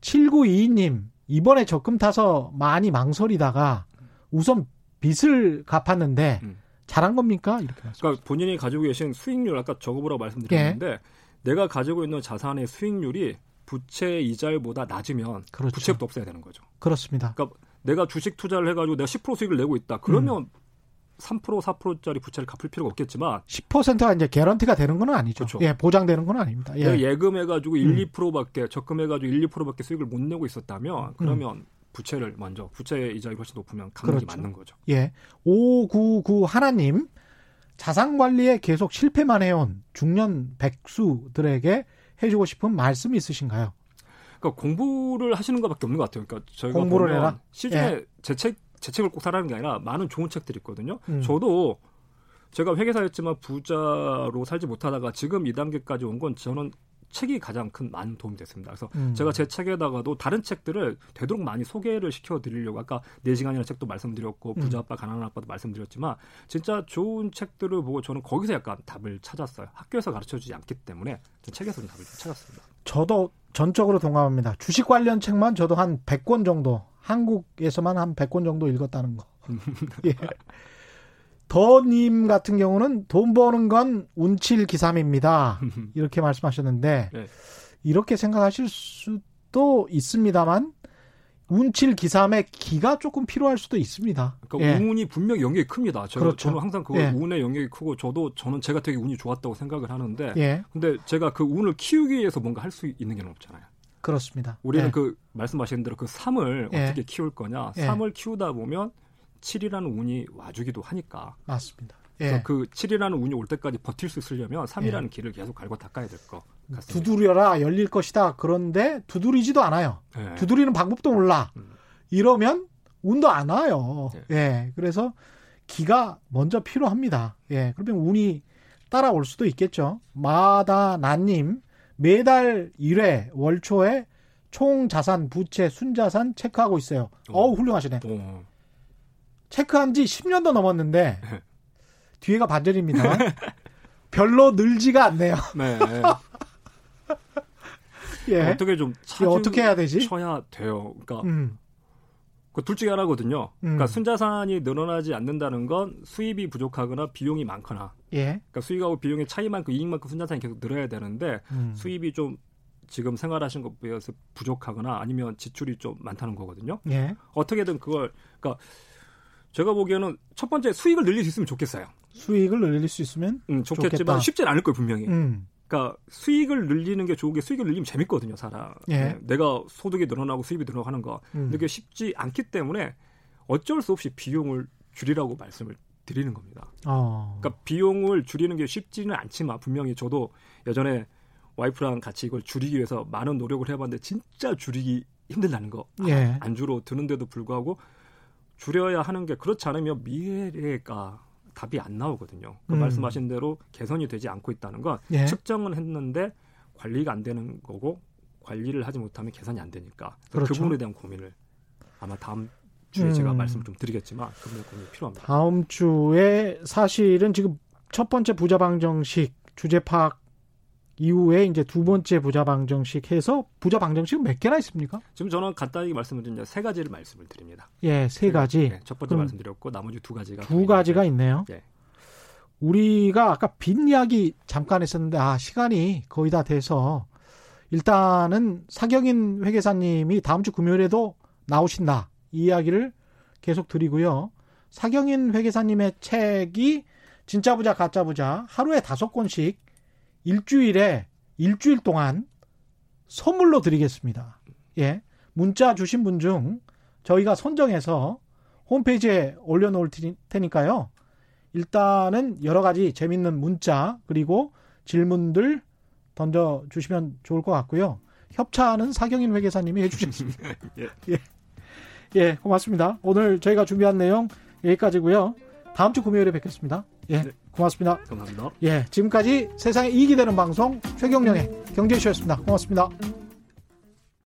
칠구이이 님, 이번에 적금 타서 많이 망설이다가 우선 빚을 갚았는데 음. 잘한 겁니까? 이렇게 그러니까 본인이 가지고 계신 수익률, 아까 적어보라고 말씀드렸는데 네. 내가 가지고 있는 자산의 수익률이 부채 이자율보다 낮으면 그렇죠. 부채도 없애야 되는 거죠. 그렇습니다. 그러니까 내가 주식 투자를 해가지고 내가 십 퍼센트 수익을 내고 있다. 그러면 음. 삼 퍼센트, 사 퍼센트짜리 부채를 갚을 필요가 없겠지만 십 퍼센트가 이제 개런티가 되는 건 아니죠. 그렇죠. 예, 보장되는 건 아닙니다. 예. 내가 예금해가지고 일, 음. 이 퍼센트밖에 적금해가지고 일, 이 퍼센트밖에 수익을 못 내고 있었다면 그러면 음. 부채를 먼저, 부채의 이자율이 훨씬 높으면 갚는 게 그렇죠. 맞는 거죠. 예, 오구구 하나님, 자산 관리에 계속 실패만 해온 중년 백수들에게 해주고 싶은 말씀이 있으신가요? 그러니까 공부를 하시는 것밖에 없는 것 같아요. 그러니까 저희가 공부를 해라. 시중에 예. 제 책, 제 책을 꼭 사라는 게 아니라 많은 좋은 책들이 있거든요. 음. 저도 제가 회계사였지만 부자로 살지 못하다가 지금 이 단계까지 온 건 저는 책이 가장 큰 많은 도움이 됐습니다. 그래서 음. 제가 제 책에다가도 다른 책들을 되도록 많이 소개를 시켜드리려고 아까 네 시간이라는 책도 말씀드렸고 부자 아빠, 가난한 아빠도 말씀드렸지만 진짜 좋은 책들을 보고 저는 거기서 약간 답을 찾았어요. 학교에서 가르쳐주지 않기 때문에 책에서 답을 찾았습니다. 저도 전적으로 동감합니다. 주식 관련 책만 저도 한 백 권 정도, 한국에서만 한 백 권 정도 읽었다는 거. 예. 더님 같은 경우는 돈 버는 건 운칠기삼입니다. 이렇게 말씀하셨는데 네. 이렇게 생각하실 수도 있습니다만 운칠기삼의 기가 조금 필요할 수도 있습니다. 그러니까 예. 운이 분명히 영역이 큽니다. 제가, 그렇죠. 저는 항상 그걸 예. 운의 영역이 크고 저도 저는 제가 되게 운이 좋았다고 생각을 하는데 예. 근데 제가 그 운을 키우기 위해서 뭔가 할 수 있는 게 없잖아요. 그렇습니다. 우리는 예. 그 말씀하신 대로 그 삶을 예. 어떻게 키울 거냐. 예. 삶을 키우다 보면 칠이라는 운이 와주기도 하니까. 맞습니다. 예. 그래서 그 칠이라는 운이 올 때까지 버틸 수 있으려면 삼이라는 예. 길을 계속 갈고 닦아야 될 것 같습니다. 두드려라 열릴 것이다. 그런데 두드리지도 않아요. 예. 두드리는 방법도 몰라. 음. 이러면 운도 안 와요. 예. 예. 그래서 기가 먼저 필요합니다. 예. 그러면 운이 따라올 수도 있겠죠. 마다나님, 매달 일 회 월초에 총자산, 부채, 순자산 체크하고 있어요. 오. 어우 훌륭하시네. 오. 체크한 지 십 년도 넘었는데 뒤에가 반전입니다. 별로 늘지가 않네요. 네. 예. 어떻게 좀 찾을, 예, 어떻게 해야 되지? 쳐야 돼요. 그러니까 음. 그 둘 중에 하나거든요. 음. 그러니까 순자산이 늘어나지 않는다는 건 수입이 부족하거나 비용이 많거나. 예. 그러니까 수익하고 비용의 차이만큼 이익만큼 순자산이 계속 늘어야 되는데 음. 수입이 좀 지금 생활하시는 것에 비해서 부족하거나 아니면 지출이 좀 많다는 거거든요. 예. 어떻게든 그걸 그러니까. 제가 보기에는 첫 번째 수익을 늘릴 수 있으면 좋겠어요. 수익을 늘릴 수 있으면 음, 좋겠지만 좋겠다. 쉽진 않을 거예요 분명히. 음. 그러니까 수익을 늘리는 게 좋은 게 수익을 늘리면 재밌거든요 사람. 예. 내가 소득이 늘어나고 수입이 늘어나는 거. 음. 근데 그게 쉽지 않기 때문에 어쩔 수 없이 비용을 줄이라고 말씀을 드리는 겁니다. 어. 그러니까 비용을 줄이는 게 쉽지는 않지만 분명히 저도 예전에 와이프랑 같이 이걸 줄이기 위해서 많은 노력을 해봤는데 진짜 줄이기 힘들다는 거. 예. 안주로 드는데도 불구하고 줄여야 하는 게 그렇지 않으면 미래가 답이 안 나오거든요. 그 음. 말씀하신 대로 개선이 되지 않고 있다는 건 예. 측정은 했는데 관리가 안 되는 거고 관리를 하지 못하면 개선이 안 되니까 그렇죠. 그 부분에 대한 고민을 아마 다음 주에 음. 제가 말씀을 좀 드리겠지만 그 부분에 고민이 필요합니다. 다음 주에 사실은 지금 첫 번째 부자방정식 주제 파악 이후에 이제 두 번째 부자 방정식 해서 부자 방정식은 몇 개나 있습니까? 지금 저는 간단히 말씀을 드리면 세 가지를 말씀을 드립니다. 예, 세 가지. 네, 첫 번째 말씀드렸고 나머지 두 가지가. 두 가지가 있네요. 예. 우리가 아까 빚 이야기 잠깐 했었는데 아 시간이 거의 다 돼서 일단은 사경인 회계사님이 다음 주 금요일에도 나오신다. 이 이야기를 계속 드리고요. 사경인 회계사님의 책이 진짜 부자 가짜 부자 하루에 다섯 권씩 일주일에 일주일 동안 선물로 드리겠습니다. 예, 문자 주신 분 중 저희가 선정해서 홈페이지에 올려놓을 테니까요. 일단은 여러 가지 재밌는 문자 그리고 질문들 던져주시면 좋을 것 같고요. 협찬은 사경인 회계사님이 해주셨습니다. 예. 예, 고맙습니다. 오늘 저희가 준비한 내용 여기까지고요. 다음 주 금요일에 뵙겠습니다. 예, 네. 고맙습니다. 감사합니다. 예, 지금까지 세상에 이익이 되는 방송 최경령의 경제쇼였습니다. 고맙습니다.